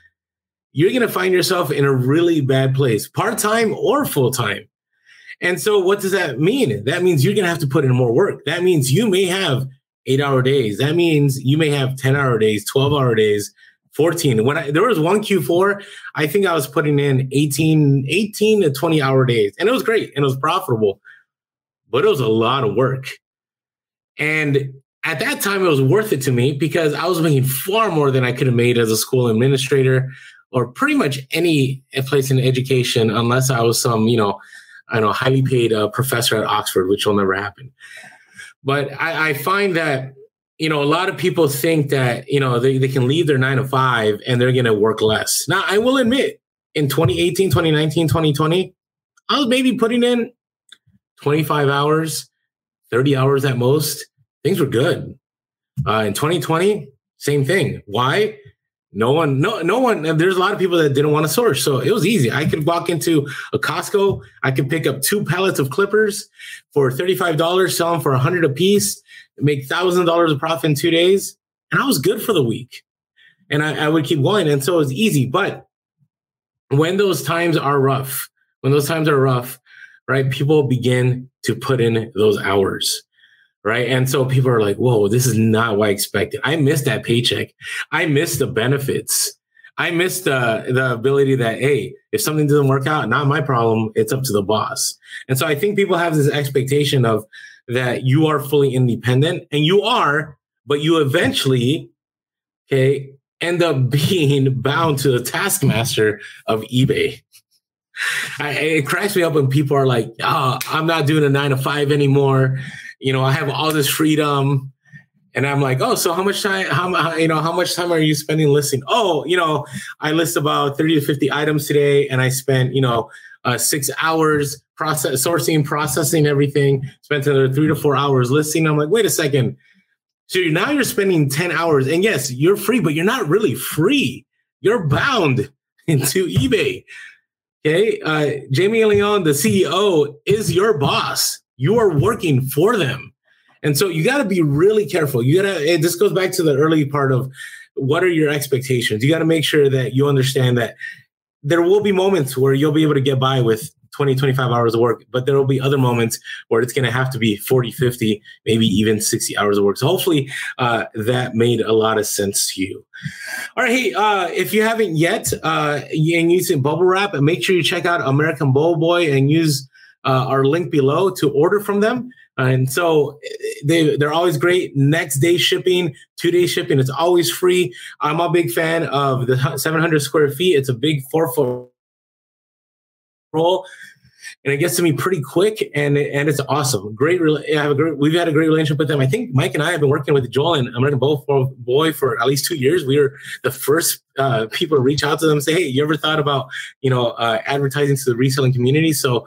you're going to find yourself in a really bad place, part-time or full-time. And so what does that mean? That means you're going to have to put in more work. That means you may have 8-hour days. That means you may have 10-hour days, 12-hour days, 14. There was one Q4, I think I was putting in 18 to 20-hour days. And it was great. And it was profitable. But it was a lot of work. And at that time, it was worth it to me because I was making far more than I could have made as a school administrator or pretty much any place in education, unless I was some, highly paid professor at Oxford, which will never happen. But I find that, a lot of people think that, they can leave their 9-to-5 and they're going to work less. Now, I will admit, in 2018, 2019, 2020, I was maybe putting in 25 hours, 30 hours at most. Things were good. In 2020, same thing. Why? No one. There's a lot of people that didn't want to source. So it was easy. I could walk into a Costco. I could pick up 2 pallets of clippers for $35, sell them for $100 a piece, make $1,000 of profit in 2 days. And I was good for the week. And I would keep going. And so it was easy. But when those times are rough, right, people begin to put in those hours. Right. And so people are like, whoa, this is not what I expected. I missed that paycheck. I missed the benefits. I missed the ability that, hey, if something doesn't work out, not my problem. It's up to the boss. And so I think people have this expectation of that you are fully independent, and you are, but you eventually, end up being bound to the taskmaster of eBay. It cracks me up when people are like, I'm not doing a 9-to-5 anymore. I have all this freedom, and I'm like, oh, so how much time are you spending listing? Oh, I list about 30 to 50 items today, and I spent, 6 hours processing everything, spent another 3 to 4 hours listing. I'm like, wait a second. So now you're spending 10 hours, and yes, you're free, but you're not really free. You're bound into eBay. Okay. Jamie Leon, the CEO, is your boss. You are working for them. And so you got to be really careful. This goes back to the early part of what are your expectations? You got to make sure that you understand that there will be moments where you'll be able to get by with 20, 25 hours of work, but there will be other moments where it's going to have to be 40, 50, maybe even 60 hours of work. So hopefully that made a lot of sense to you. All right. Hey, if you haven't yet and using bubble wrap, make sure you check out American Bubble Boy and use our link below to order from them. And so they're always great. Next day shipping, 2-day shipping. It's always free. I'm a big fan of the 700 square feet. It's a big 4-foot roll, and it gets to me pretty quick. And it's awesome. We've had a great relationship with them. I think Mike and I have been working with Joel and American Bubble Boy for at least 2 years. We were the first people to reach out to them and say, hey, you ever thought about, advertising to the reselling community? So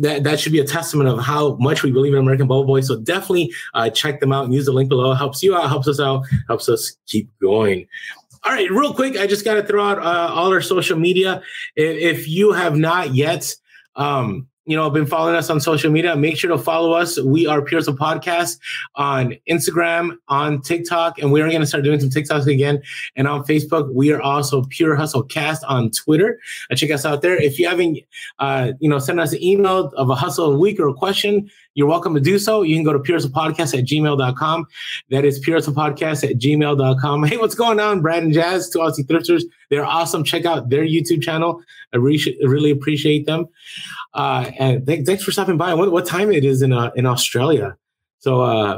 that should be a testament of how much we believe in American Bubble Boy. So definitely check them out and use the link below. It helps you out, helps us out, helps us keep going. All right, real quick, I just got to throw out all our social media. If you have not yet, been following us on social media, make sure to follow us. We are Pierce's Podcast on Instagram, on TikTok, and we are going to start doing some TikToks again. And on Facebook, we are also Pure Hustle Cast on Twitter. Check us out there. If you haven't, send us an email of a hustle of the week or a question, you're welcome to do so. You can go to piercepodcast@gmail.com. That is piercepodcast@gmail.com. Hey, what's going on, Brad and Jazz, 2 Aussie Thrifters? They're awesome. Check out their YouTube channel. I really appreciate them. And thanks for stopping by. What time it is in Australia. So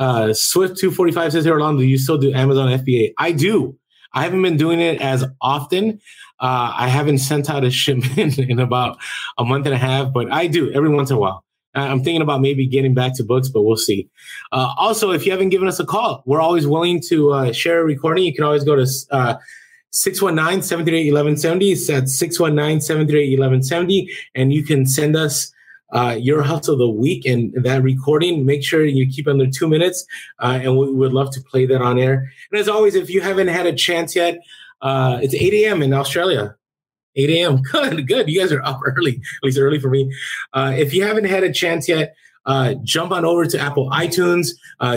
Swift245 says here, Orlando, do you still do Amazon FBA? I do. I haven't been doing it as often. I haven't sent out a shipment in about a month and a half, but I do every once in a while. I'm thinking about maybe getting back to books, but we'll see. Also, if you haven't given us a call, we're always willing to share a recording. You can always go to 619-738-1170. It's at 619-738-1170. And you can send us your hustle of the week and that recording. Make sure you keep under 2 minutes. And we would love to play that on air. And as always, if you haven't had a chance yet, it's 8 a.m. in Australia. 8 a.m. Good. You guys are up early, at least early for me. If you haven't had a chance yet, jump on over to Apple iTunes.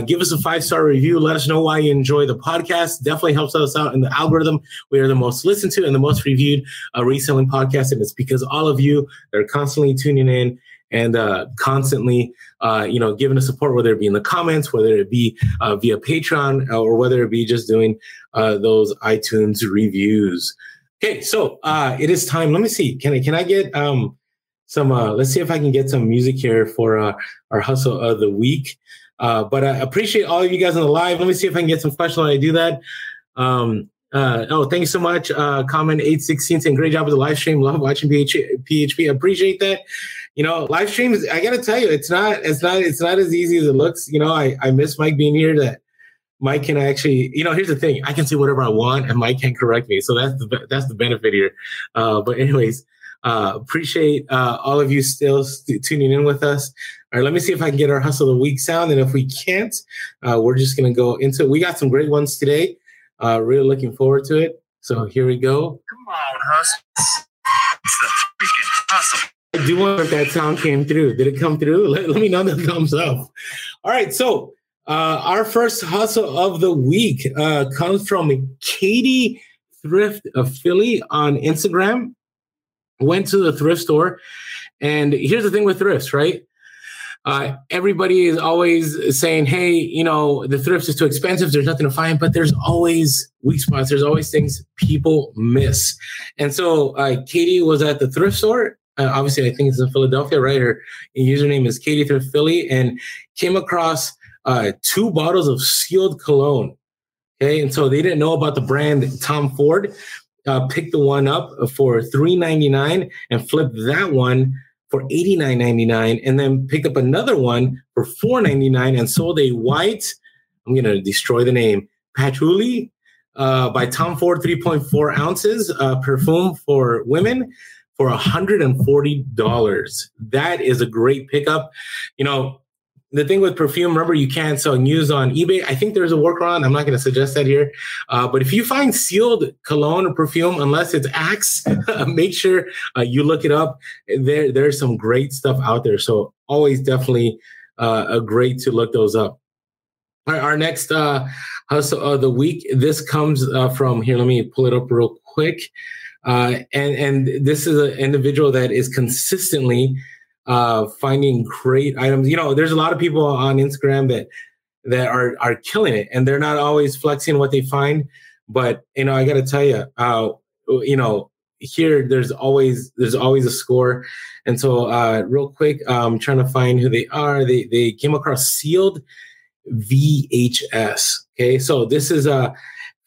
Give us a 5-star review. Let us know why you enjoy the podcast. Definitely helps us out in the algorithm. We are the most listened to and the most reviewed reselling podcast, and it's because all of you are constantly tuning in and constantly, giving us support, whether it be in the comments, whether it be via Patreon, or whether it be just doing those iTunes reviews. Okay, so it is time. Let me see. Can I get some? Let's see if I can get some music here for our hustle of the week. But I appreciate all of you guys on the live. Let me see if I can get some questions while I do that. Thank you so much. Comment 816 saying, great job with the live stream. Love watching PHP. Appreciate that. You know, live streams, I gotta tell you, it's not as easy as it looks. You know, I miss Mike being here, that Mike can actually, you know, here's the thing. I can say whatever I want and Mike can't correct me. So that's the benefit here. But anyways, appreciate all of you still tuning in with us. All right, let me see if I can get our Hustle of the Week sound. And if we can't, we're just going to go into it. We got some great ones today. Really looking forward to it. So here we go. Come on, Hustle. It's the freaking hustle. I do wonder if that sound came through. Did it come through? Let me know the thumbs up. All right, so our first Hustle of the Week comes from Katie Thrift of Philly on Instagram. Went to the thrift store, and here's the thing with thrifts, right? Everybody is always saying, hey, you know, the thrift is too expensive. There's nothing to find, but there's always weak spots. There's always things people miss. And so Katie was at the thrift store. Obviously, I think it's in Philadelphia, right? Her username is Katie Thrift Philly, and came across 2 bottles of sealed cologne. Okay, and so they didn't know about the brand Tom Ford. Picked the one up for $3.99 and flipped that one for $89.99, and then picked up another one for $4.99 and sold a white, I'm going to destroy the name, Patchouli by Tom Ford, 3.4 ounces perfume for women for $140. That is a great pickup. You know, the thing with perfume, remember, you can't sell used on eBay. I think there's a workaround. I'm not going to suggest that here. But if you find sealed cologne or perfume, unless it's Axe, make sure you look it up. There's some great stuff out there. So always definitely great to look those up. All right, our next hustle of the week. This comes from here. Let me pull it up real quick. And this is an individual that is consistently finding great items. You know, there's a lot of people on Instagram that are killing it, and they're not always flexing what they find. But you know, I got to tell you, you know, here there's always a score. And so, real quick, I'm trying to find who they are. They came across sealed VHS. Okay, so this is a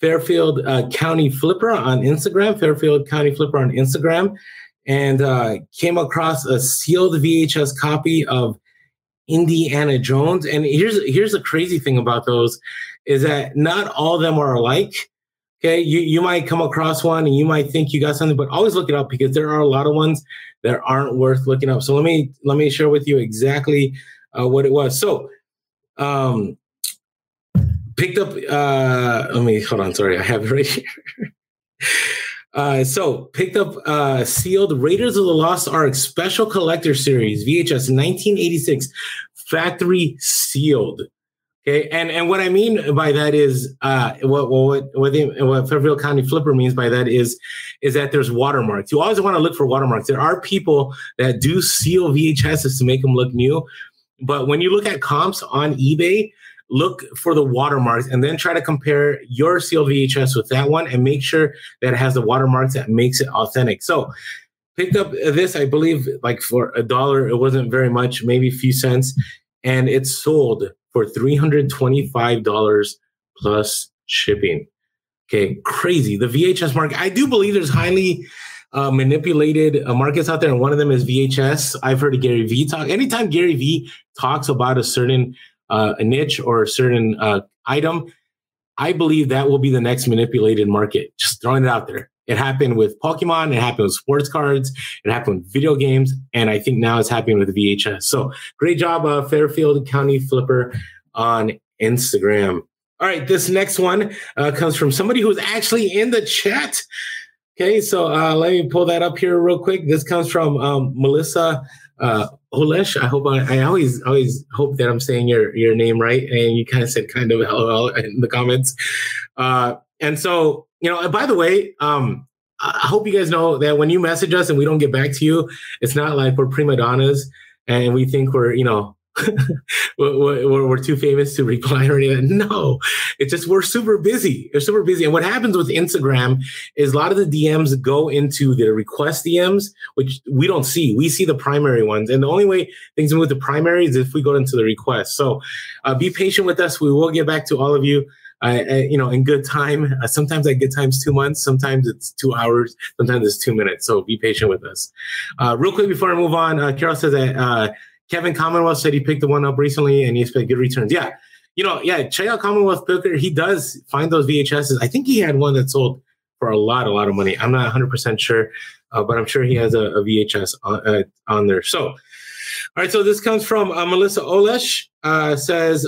Fairfield County Flipper on Instagram. Fairfield County Flipper on Instagram. And came across a sealed VHS copy of Indiana Jones. And here's the crazy thing about those is that not all of them are alike. Okay, you might come across one and you might think you got something, but always look it up because there are a lot of ones that aren't worth looking up. So let me share with you exactly what it was. So picked up. Let me hold on. Sorry, I have it right here. So picked up sealed Raiders of the Lost Ark Special Collector Series VHS 1986 factory sealed. Okay, and what I mean by that is what Fairfield County Flipper means by that is that there's watermarks. You always want to look for watermarks. There are people that do seal VHSs to make them look new, but when you look at comps on eBay, look for the watermarks and then try to compare your sealed VHS with that one and make sure that it has the watermarks that makes it authentic. So picked up this, I believe, like for $1. It wasn't very much, maybe a few cents. And it sold for $325 plus shipping. Okay, crazy. The VHS market. I do believe there's highly manipulated markets out there. And one of them is VHS. I've heard of Gary V talk. Anytime Gary V talks about a certain a niche or a certain item, I believe that will be the next manipulated market. Just throwing it out there. It happened with Pokemon. It happened with sports cards. It happened with video games. And I think now it's happening with VHS. So great job, Fairfield County Flipper on Instagram. All right, this next one comes from somebody who's actually in the chat. Okay, so let me pull that up here real quick. This comes from Melissa Olesh. I hope I always hope that I'm saying your name right. And you kind of said kind of LOL in the comments. And so, you know, by the way, I hope you guys know that when you message us and we don't get back to you, it's not like we're prima donnas and we think we're, you know, we're too famous to reply or anything. No, it's just we're super busy. We're super busy. And what happens with Instagram is a lot of the DMs go into the request DMs, which we don't see. We see the primary ones. And the only way things move to primary is if we go into the request. So be patient with us. We will get back to all of you, you know, in good time. Sometimes that good time's 2 months. Sometimes it's 2 hours. Sometimes it's 2 minutes. So be patient with us. Real quick before I move on, Carol says that Kevin Commonwealth said he picked the one up recently and he expected good returns. Yeah. You know, yeah, check out Commonwealth Picker. He does find those VHSs. I think he had one that sold for a lot of money. I'm not 100% sure, but I'm sure he has a VHS on there. So, all right. So this comes from Melissa Olesh, says,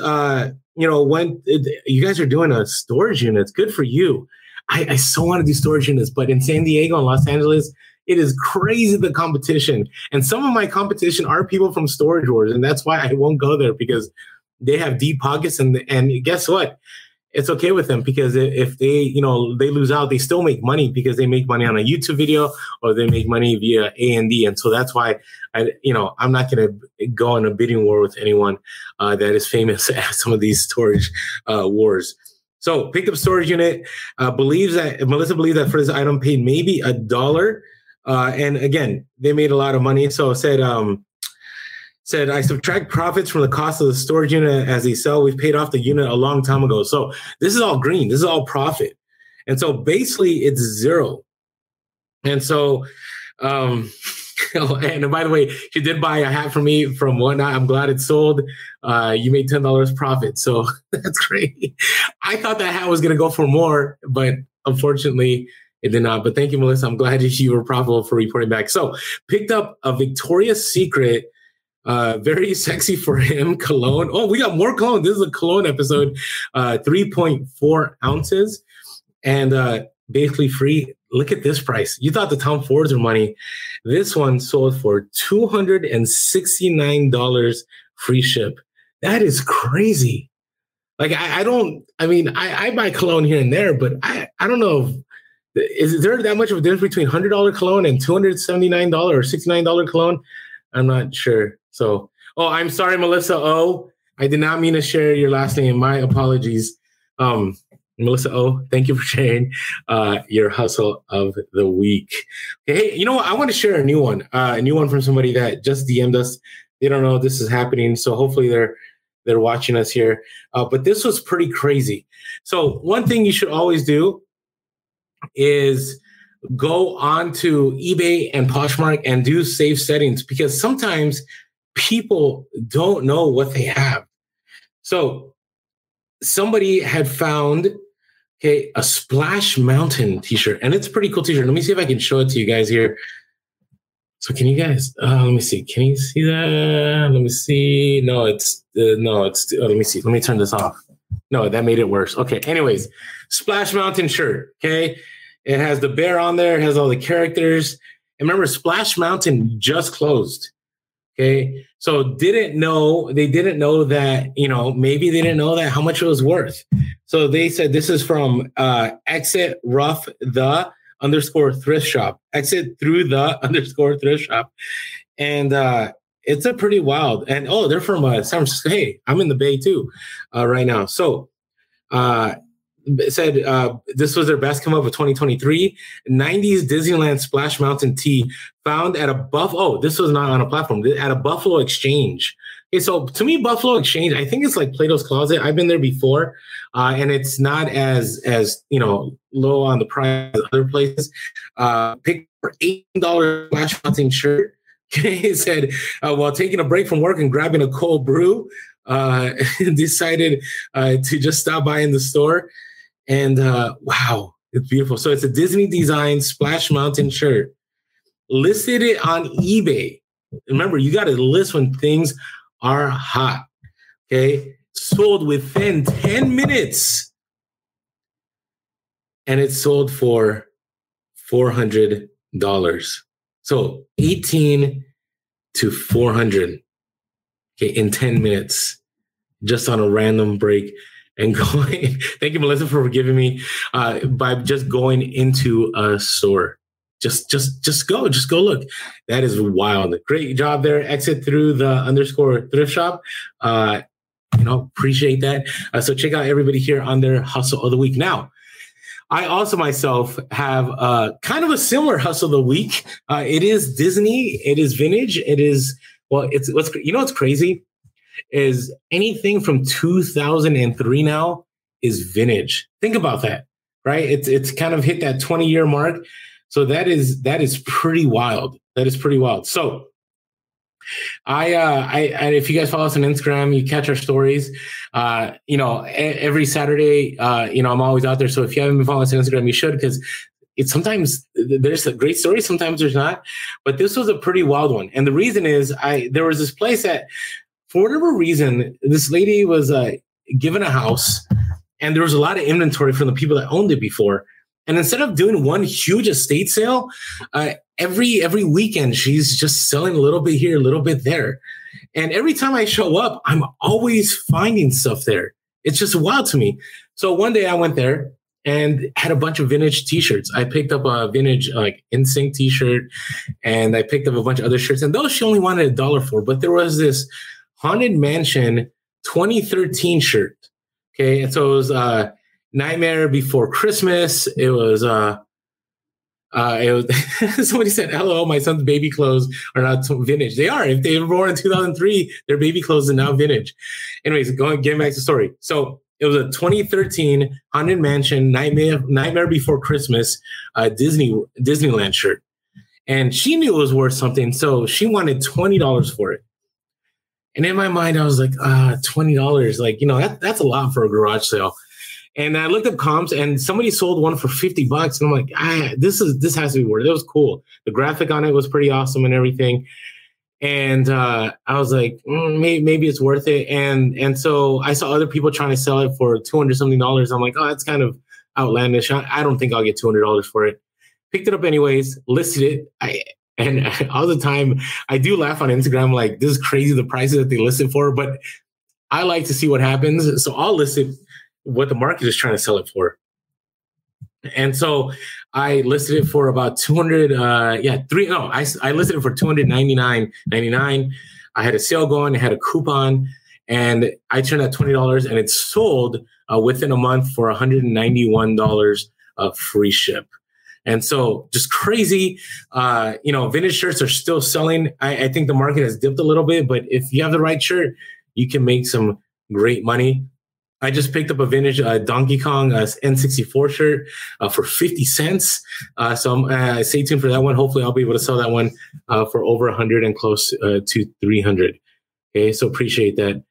you know, when you guys are doing a storage units, good for you. I so want to do storage units, but in San Diego and Los Angeles, it is crazy, the competition. And some of my competition are people from Storage Wars, and that's why I won't go there, because they have deep pockets. And guess what? It's okay with them, because if they, you know, they lose out, they still make money, because they make money on a YouTube video or they make money via A&D. And so that's why I, you know, I'm not going to go in a bidding war with anyone that is famous at some of these storage wars. So picked up storage unit, Melissa believes that for this item paid maybe $1. And again, they made a lot of money. So said I subtract profits from the cost of the storage unit as they sell. We've paid off the unit a long time ago. So this is all green. This is all profit. And so basically it's zero. And so, and by the way, she did buy a hat for me from Whatnot. I'm glad it sold. You made $10 profit. So that's great. I thought that hat was going to go for more, but unfortunately, it did not. But thank you, Melissa. I'm glad you were profitable for reporting back. So picked up a Victoria's Secret, very sexy for him, cologne. Oh, we got more cologne. This is a cologne episode, 3.4 ounces and basically free. Look at this price. You thought the Tom Fords were money. This one sold for $269 free ship. That is crazy. Like, I buy cologne here and there, but I don't know if, is there that much of a difference between $100 cologne and $279 or $69 cologne? I'm not sure. So, I'm sorry, Melissa O. I did not mean to share your last name. My apologies. Melissa O, thank you for sharing your hustle of the week. Hey, you know what? I want to share a new one from somebody that just DM'd us. They don't know this is happening. So hopefully they're watching us here. But this was pretty crazy. So one thing you should always do is go on to eBay and Poshmark and do save settings, because sometimes people don't know what they have. So somebody had found, a Splash Mountain t-shirt, and it's a pretty cool t-shirt. Let me see if I can show it to you guys here. So can you guys, let me see. Can you see that? Let me see. No, let me see. Let me turn this off. No, that made it worse. Okay. Anyways, Splash Mountain shirt. Okay. It has the bear on there. It has all the characters. And remember, Splash Mountain just closed. Okay. So they didn't know that, you know, maybe they didn't know that how much it was worth. So they said this is from exit rough the underscore thrift shop, exit through the underscore thrift shop. And, it's a pretty wild, and they're from San Francisco. Hey, I'm in the Bay too, right now. So, it said this was their best come up of 2023. 90s Disneyland Splash Mountain tee found at a Buffalo. This was not on a platform, at a Buffalo Exchange. Okay, so to me, Buffalo Exchange, I think it's like Plato's Closet. I've been there before, and it's not as you know low on the price as other places. Pick for $8 Splash Mountain shirt. He said, while taking a break from work and grabbing a cold brew, decided to just stop by in the store. And wow, it's beautiful. So it's a Disney design Splash Mountain shirt. Listed it on eBay. Remember, you got to list when things are hot. Okay. Sold within 10 minutes. And it sold for $400. So 18 to 400 in 10 minutes, just on a random break and going. Thank you, Melissa, for forgiving me by just going into a store. Just go look. That is wild. Great job there. Exit through the underscore thrift shop. Appreciate that. So check out everybody here on their hustle of the week. Now, I also myself have kind of a similar hustle of the week. It is Disney. It is vintage. It is, well, it's what's, you know, what's crazy is anything from 2003 now is vintage. Think about that, right? It's kind of hit that 20 year mark. So that is pretty wild. That is pretty wild. So I if you guys follow us on Instagram, you catch our stories, every Saturday, I'm always out there. So if you haven't been following us on Instagram, you should, because it's sometimes there's a great story. Sometimes there's not, but this was a pretty wild one. And the reason is there was this place that for whatever reason, this lady was given a house and there was a lot of inventory from the people that owned it before. And instead of doing one huge estate sale, every weekend, she's just selling a little bit here, a little bit there. And every time I show up, I'm always finding stuff there. It's just wild to me. So one day I went there and had a bunch of vintage T-shirts. I picked up a vintage like NSYNC T-shirt and I picked up a bunch of other shirts. And those she only wanted $1 for. But there was this Haunted Mansion 2013 shirt. Okay, and so it was Nightmare Before Christmas. It was somebody said, hello, my son's baby clothes are not vintage. They are. If they were born in 2003, their baby clothes are now vintage. Anyways, getting back to the story. So it was a 2013 Haunted Mansion Nightmare Before Christmas Disneyland shirt. And she knew it was worth something. So she wanted $20 for it. And in my mind, I was like, $20. Like, that's a lot for a garage sale. And I looked up comps, and somebody sold one for $50, and I'm like, this has to be worth it. It was cool. The graphic on it was pretty awesome and everything. And I was like, maybe it's worth it. And so I saw other people trying to sell it for $200 something. I'm like, oh, that's kind of outlandish. I don't think I'll get $200 for it. Picked it up anyways, listed it. And all the time, I do laugh on Instagram like, this is crazy the prices that they listed for. But I like to see what happens, so I'll list it what the market is trying to sell it for. And so I listed it for about I listed it for $299.99. I had a sale going, I had a coupon, and I turned out $20, and it sold within a month for $191 of free ship. And so just crazy, vintage shirts are still selling. I think the market has dipped a little bit, but if you have the right shirt, you can make some great money. I just picked up a vintage Donkey Kong N64 shirt for 50 cents. So stay tuned for that one. Hopefully, I'll be able to sell that one for over 100 and close to 300. Okay, so appreciate that.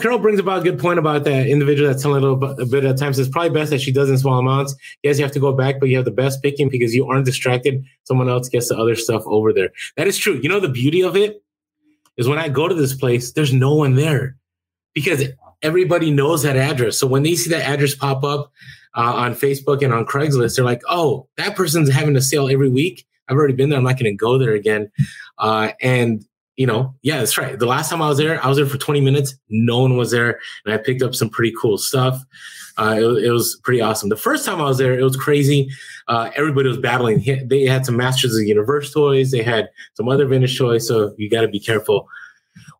Carol brings about a good point about that individual that's selling a bit at a time. So it's probably best that she does in small amounts. Yes, you have to go back, but you have the best picking because you aren't distracted. Someone else gets the other stuff over there. That is true. The beauty of it is when I go to this place, there's no one there because everybody knows that address. So when they see that address pop up on Facebook and on Craigslist, they're like, oh, that person's having a sale every week. I've already been there. I'm not going to go there again. Yeah, that's right. The last time I was there for 20 minutes. No one was there. And I picked up some pretty cool stuff. It was pretty awesome. The first time I was there, it was crazy. Everybody was battling. They had some Masters of the Universe toys. They had some other vintage toys. So you got to be careful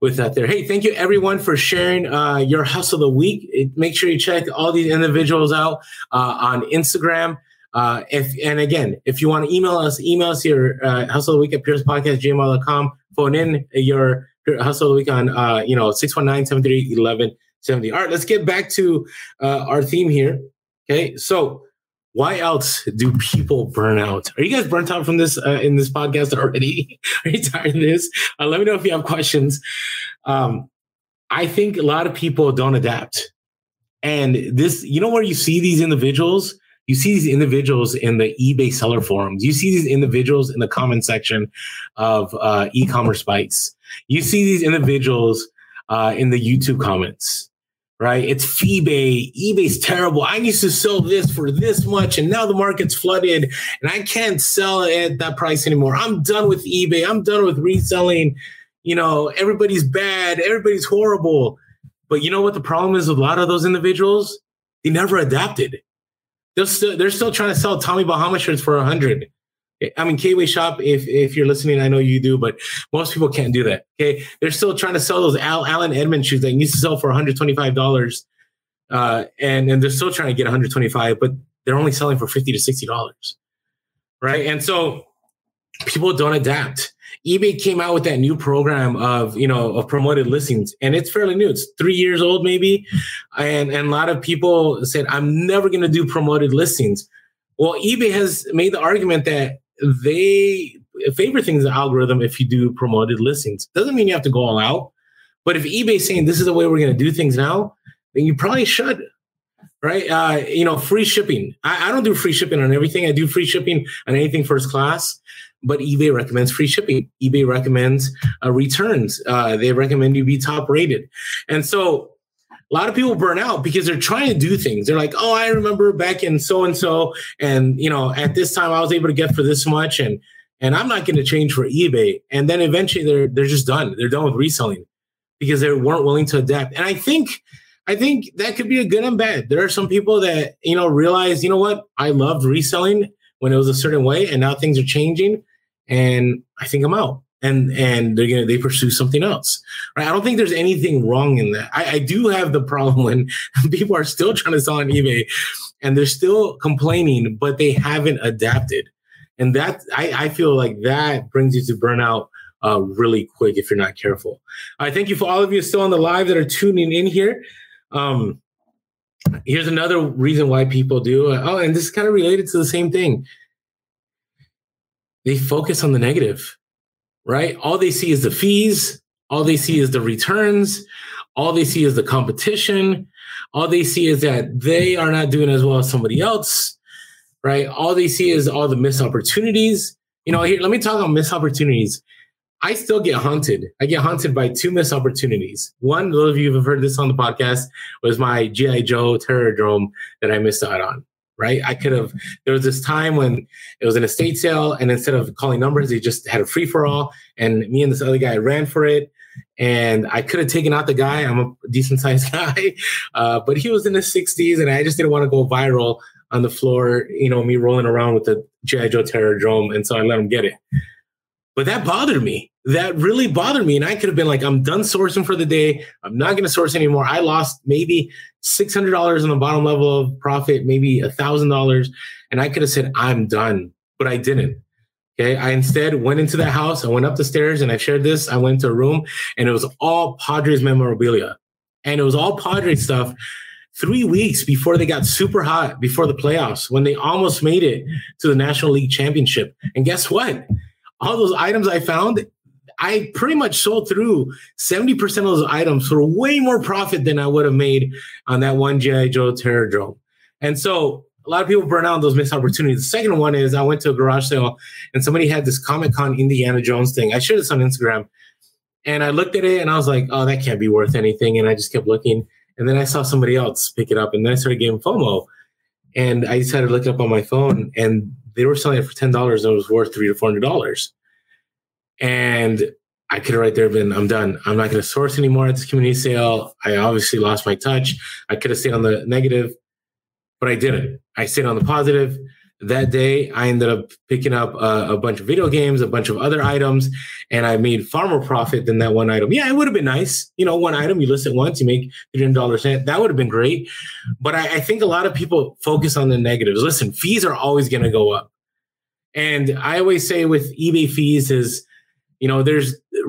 with that there. Hey, thank you everyone for sharing your hustle of the week. Make sure you check all these individuals out on Instagram. If you want to email us your hustle of the week at piercepodcast@gmail.com. Phone in your hustle of the week on 619-738-1170. All right, let's get back to our theme here. Okay, so why else do people burn out? Are you guys burnt out from this in this podcast already? Are you tired of this? Let me know if you have questions. I think a lot of people don't adapt. And this, where you see these individuals? You see these individuals in the eBay seller forums. You see these individuals in the comment section of e-commerce bites. You see these individuals in the YouTube comments. Right? It's eBay. eBay's terrible. I used to sell this for this much, and now the market's flooded, and I can't sell it at that price anymore. I'm done with eBay. I'm done with reselling. Everybody's bad. Everybody's horrible. But you know what the problem is with a lot of those individuals? They never adapted. They're still trying to sell Tommy Bahama shirts for $100. I mean, Gateway Shop, if you're listening, I know you do, but most people can't do that. Okay. They're still trying to sell those Allen Edmonds shoes that used to sell for $125. And they're still trying to get $125, but they're only selling for $50 to $60. Right. And so people don't adapt. eBay came out with that new program of promoted listings, and it's fairly new. It's 3 years old, maybe. And a lot of people said, I'm never going to do promoted listings. Well, eBay has made the argument that they favor things the algorithm if you do promoted listings. Doesn't mean you have to go all out, but if eBay's saying this is the way we're going to do things now, then you probably should, right? Free shipping. I don't do free shipping on everything. I do free shipping on anything first class, but eBay recommends free shipping. eBay recommends returns. They recommend you be top rated. And so a lot of people burn out because they're trying to do things. They're like, oh, I remember back in so-and-so, and, at this time I was able to get for this much, and I'm not going to change for eBay. And then eventually they're just done. They're done with reselling because they weren't willing to adapt. And I think that could be a good and bad. There are some people that, realize, you know what? I loved reselling when it was a certain way, and now things are changing, and I think I'm out. And they pursue something else, right? I don't think there's anything wrong in that. I do have the problem when people are still trying to sell on eBay and they're still complaining, but they haven't adapted. And that I feel like that brings you to burnout really quick if you're not careful. I thank you for all of you still on the live that are tuning in here. Here's another reason why people do. Oh, and this is kind of related to the same thing. They focus on the negative. Right? All they see is the fees. All they see is the returns. All they see is the competition. All they see is that they are not doing as well as somebody else. Right? All they see is all the missed opportunities. Here, let me talk about missed opportunities. I still get haunted. I get haunted by two missed opportunities. One, those of you who have heard this on the podcast, was my G.I. Joe Terrordrome that I missed out on. Right? There was this time when it was an estate sale, and instead of calling numbers, they just had a free for all. And me and this other guy ran for it, and I could have taken out the guy. I'm a decent sized guy, but he was in his 60s, and I just didn't want to go viral on the floor, me rolling around with the G.I. Joe Terrordrome. And so I let him get it. But that bothered me. That really bothered me. And I could have been like, I'm done sourcing for the day. I'm not going to source anymore. I lost maybe $600 on the bottom level of profit, maybe $1,000. And I could have said, I'm done, but I didn't. Okay. I instead went into the house. I went up the stairs, and I shared this. I went to a room, and it was all Padres memorabilia, and it was all Padres stuff. 3 weeks before they got super hot before the playoffs, when they almost made it to the National League Championship. And guess what? All those items I found, I pretty much sold through 70% of those items for way more profit than I would have made on that one G.I. Joe Terrordrome. And so a lot of people burn out on those missed opportunities. The second one is I went to a garage sale, and somebody had this Comic-Con Indiana Jones thing. I shared this on Instagram, and I looked at it, and I was like, oh, that can't be worth anything. And I just kept looking. And then I saw somebody else pick it up, and then I started getting FOMO. And I decided to look it up on my phone, and they were selling it for $10, and it was worth $300 to $400. And I could have right there been, I'm done. I'm not going to source anymore at this community sale. I obviously lost my touch. I could have stayed on the negative, but I didn't. I stayed on the positive. That day, I ended up picking up a bunch of video games, a bunch of other items, and I made far more profit than that one item. Yeah, it would have been nice. One item, you list it once, you make $300 net. That would have been great. But I think a lot of people focus on the negatives. Listen, fees are always going to go up. And I always say with eBay fees is, it's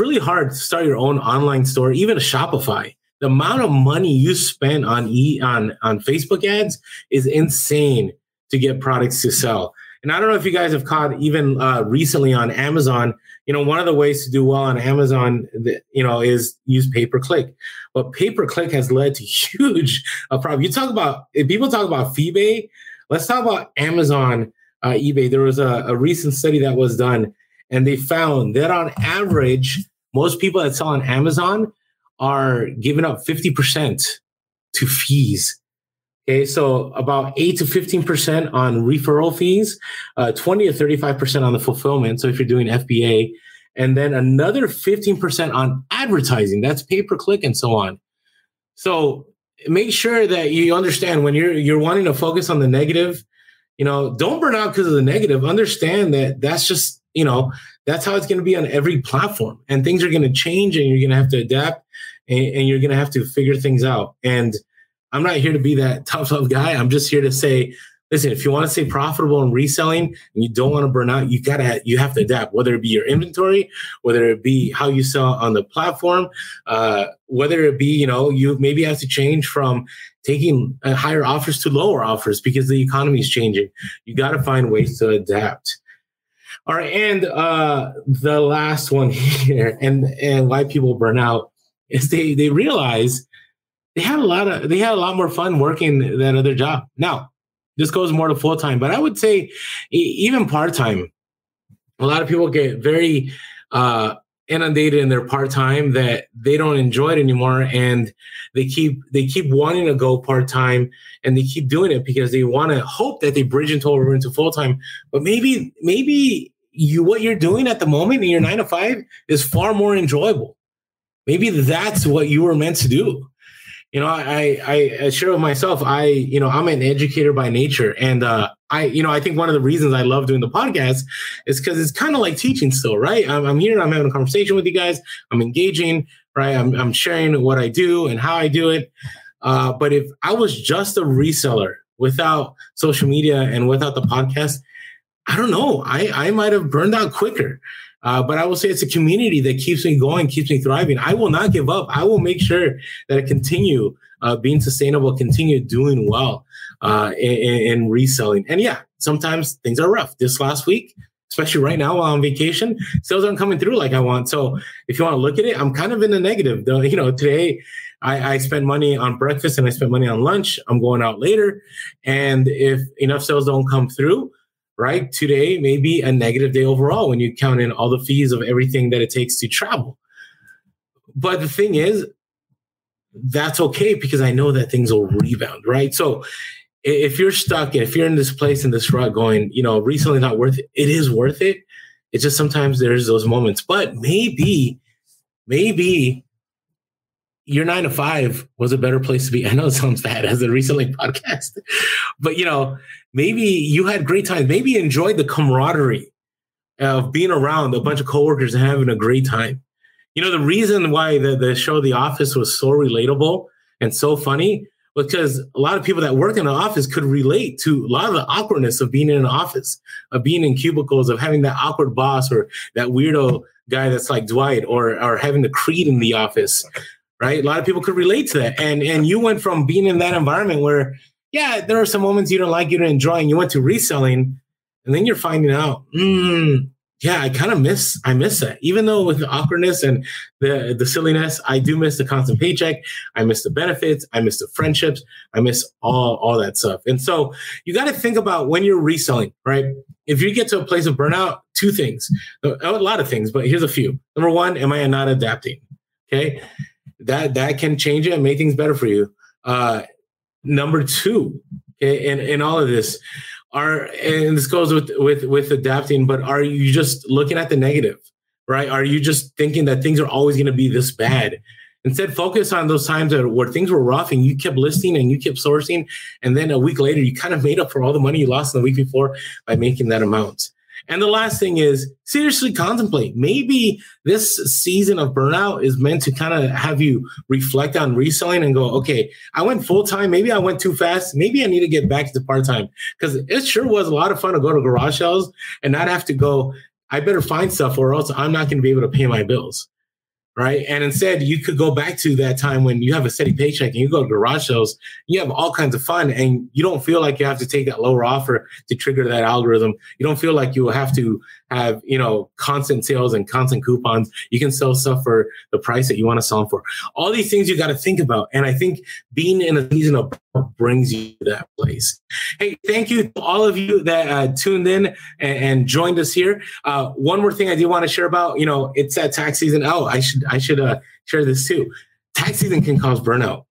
really hard to start your own online store, even a Shopify. The amount of money you spend on Facebook ads is insane to get products to sell. And I don't know if you guys have caught even recently on Amazon, one of the ways to do well on Amazon, is use pay-per-click. But pay-per-click has led to huge problem. If people talk about eBay, let's talk about Amazon, eBay. There was a recent study that was done, and they found that on average, most people that sell on Amazon are giving up 50% to fees. Okay, so about 8 to 15% on referral fees, 20 to 35% on the fulfillment. So if you're doing FBA, and then another 15% on advertising, that's pay-per-click and so on. So make sure that you understand when you're wanting to focus on the negative, you know, don't burn out because of the negative. Understand that that's just, you know, that's how it's going to be on every platform, and things are going to change, and you're going to have to adapt, and you're going to have to figure things out. And I'm not here to be that tough love guy. I'm just here to say, listen, if you want to stay profitable in reselling and you don't want to burn out, you have to adapt, whether it be your inventory, whether it be how you sell on the platform, whether it be, you know, you maybe have to change from taking higher offers to lower offers because the economy is changing. You got to find ways to adapt. All right. And the last one here, and why people burn out is they realize they had a lot more fun working that other job. Now, this goes more to full-time, but I would say even part-time. A lot of people get very inundated in their part-time that they don't enjoy it anymore, and they keep wanting to go part-time, and they keep doing it because they want to hope that they bridge over into full-time. But maybe what you're doing at the moment in your 9-to-5 is far more enjoyable. Maybe that's what you were meant to do. You know, I share with myself, I'm an educator by nature. And, I think one of the reasons I love doing the podcast is because it's kind of like teaching still, right? I'm here and I'm having a conversation with you guys. I'm engaging, right? I'm sharing what I do and how I do it. But if I was just a reseller without social media and without the podcast, I don't know. I might have burned out quicker. But I will say it's a community that keeps me going, keeps me thriving. I will not give up. I will make sure that I continue being sustainable, continue doing well in reselling. And yeah, sometimes things are rough. This last week, especially right now while I'm on vacation, sales aren't coming through like I want. So if you want to look at it, I'm kind of in the negative. You know, today I spent money on breakfast and I spent money on lunch. I'm going out later. And if enough sales don't come through, right, today may be a negative day overall when you count in all the fees of everything that it takes to travel. But the thing is, that's okay because I know that things will rebound, right? So if you're stuck, if you're in this place, in this rut going, you know, recently not worth it, it is worth it. It's just sometimes there's those moments. But maybe your 9-to-5 was a better place to be. I know it sounds bad as a reselling podcast, but you know, maybe you had great times. Maybe you enjoyed the camaraderie of being around a bunch of coworkers and having a great time. You know, the reason why the show The Office was so relatable and so funny was because a lot of people that work in the office could relate to a lot of the awkwardness of being in an office, of being in cubicles, of having that awkward boss or that weirdo guy that's like Dwight or having the Creed in the office. Right. A lot of people could relate to that. And you went from being in that environment where, yeah, there are some moments you don't like, you don't enjoy, and you went to reselling, and then you're finding out, yeah, I miss that. Even though with the awkwardness and the silliness, I do miss the constant paycheck. I miss the benefits. I miss the friendships. I miss all that stuff. And so you got to think about when you're reselling, right? If you get to a place of burnout, two things, a lot of things, but here's a few. Number one, am I not adapting? Okay. That can change it and make things better for you. Number two, in all of this, and this goes with adapting, but are you just looking at the negative, right? Are you just thinking that things are always going to be this bad? Instead, focus on those times where things were rough and you kept listing and you kept sourcing. And then a week later, you kind of made up for all the money you lost in the week before by making that amount. And the last thing is seriously contemplate. Maybe this season of burnout is meant to kind of have you reflect on reselling and go, okay, I went full time. Maybe I went too fast. Maybe I need to get back to part time, because it sure was a lot of fun to go to garage sales and not have to go, I better find stuff or else I'm not going to be able to pay my bills. Right. And instead, you could go back to that time when you have a steady paycheck and you go to garage sales, you have all kinds of fun, and you don't feel like you have to take that lower offer to trigger that algorithm. You don't feel like you have to have, you know, constant sales and constant coupons. You can sell stuff for the price that you want to sell them for. All these things you got to think about. And I think being in a season of burnout brings you to that place. Hey, thank you to all of you that tuned in and joined us here. One more thing I do want to share about, you know, it's that tax season. Oh, I should share this too. Tax season can cause burnout,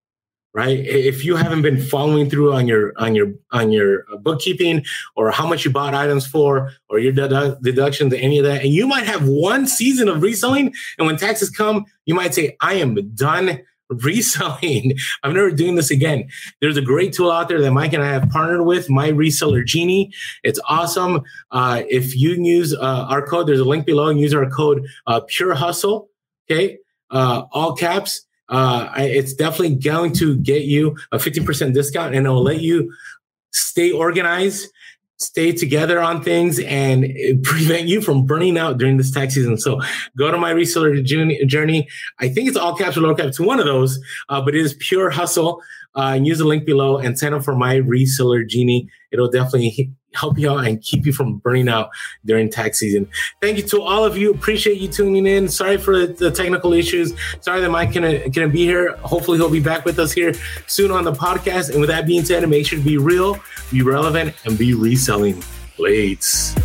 right? If you haven't been following through on your bookkeeping or how much you bought items for or your deductions, any of that, and you might have one season of reselling, and when taxes come, you might say, "I am done reselling. I'm never doing this again. There's a great tool out there that Mike and I have partnered with, My Reseller Genie. It's awesome. If you use our code, there's a link below, and use our code Pure Hustle, okay, all caps. It's definitely going to get you a 50% discount, and it will let you stay organized, stay together on things, and prevent you from burning out during this tax season. So go to My Reseller Journey. I think it's all caps or low caps. It's one of those, but it is Pure Hustle. And use the link below and sign up for My Reseller Genie. It'll definitely help you out and keep you from burning out during tax season. Thank you to all of you. Appreciate you tuning in. Sorry for the technical issues. Sorry that Mike couldn't be here. Hopefully he'll be back with us here soon on the podcast. And with that being said, make sure to be real, be relevant, and be reselling. Blades.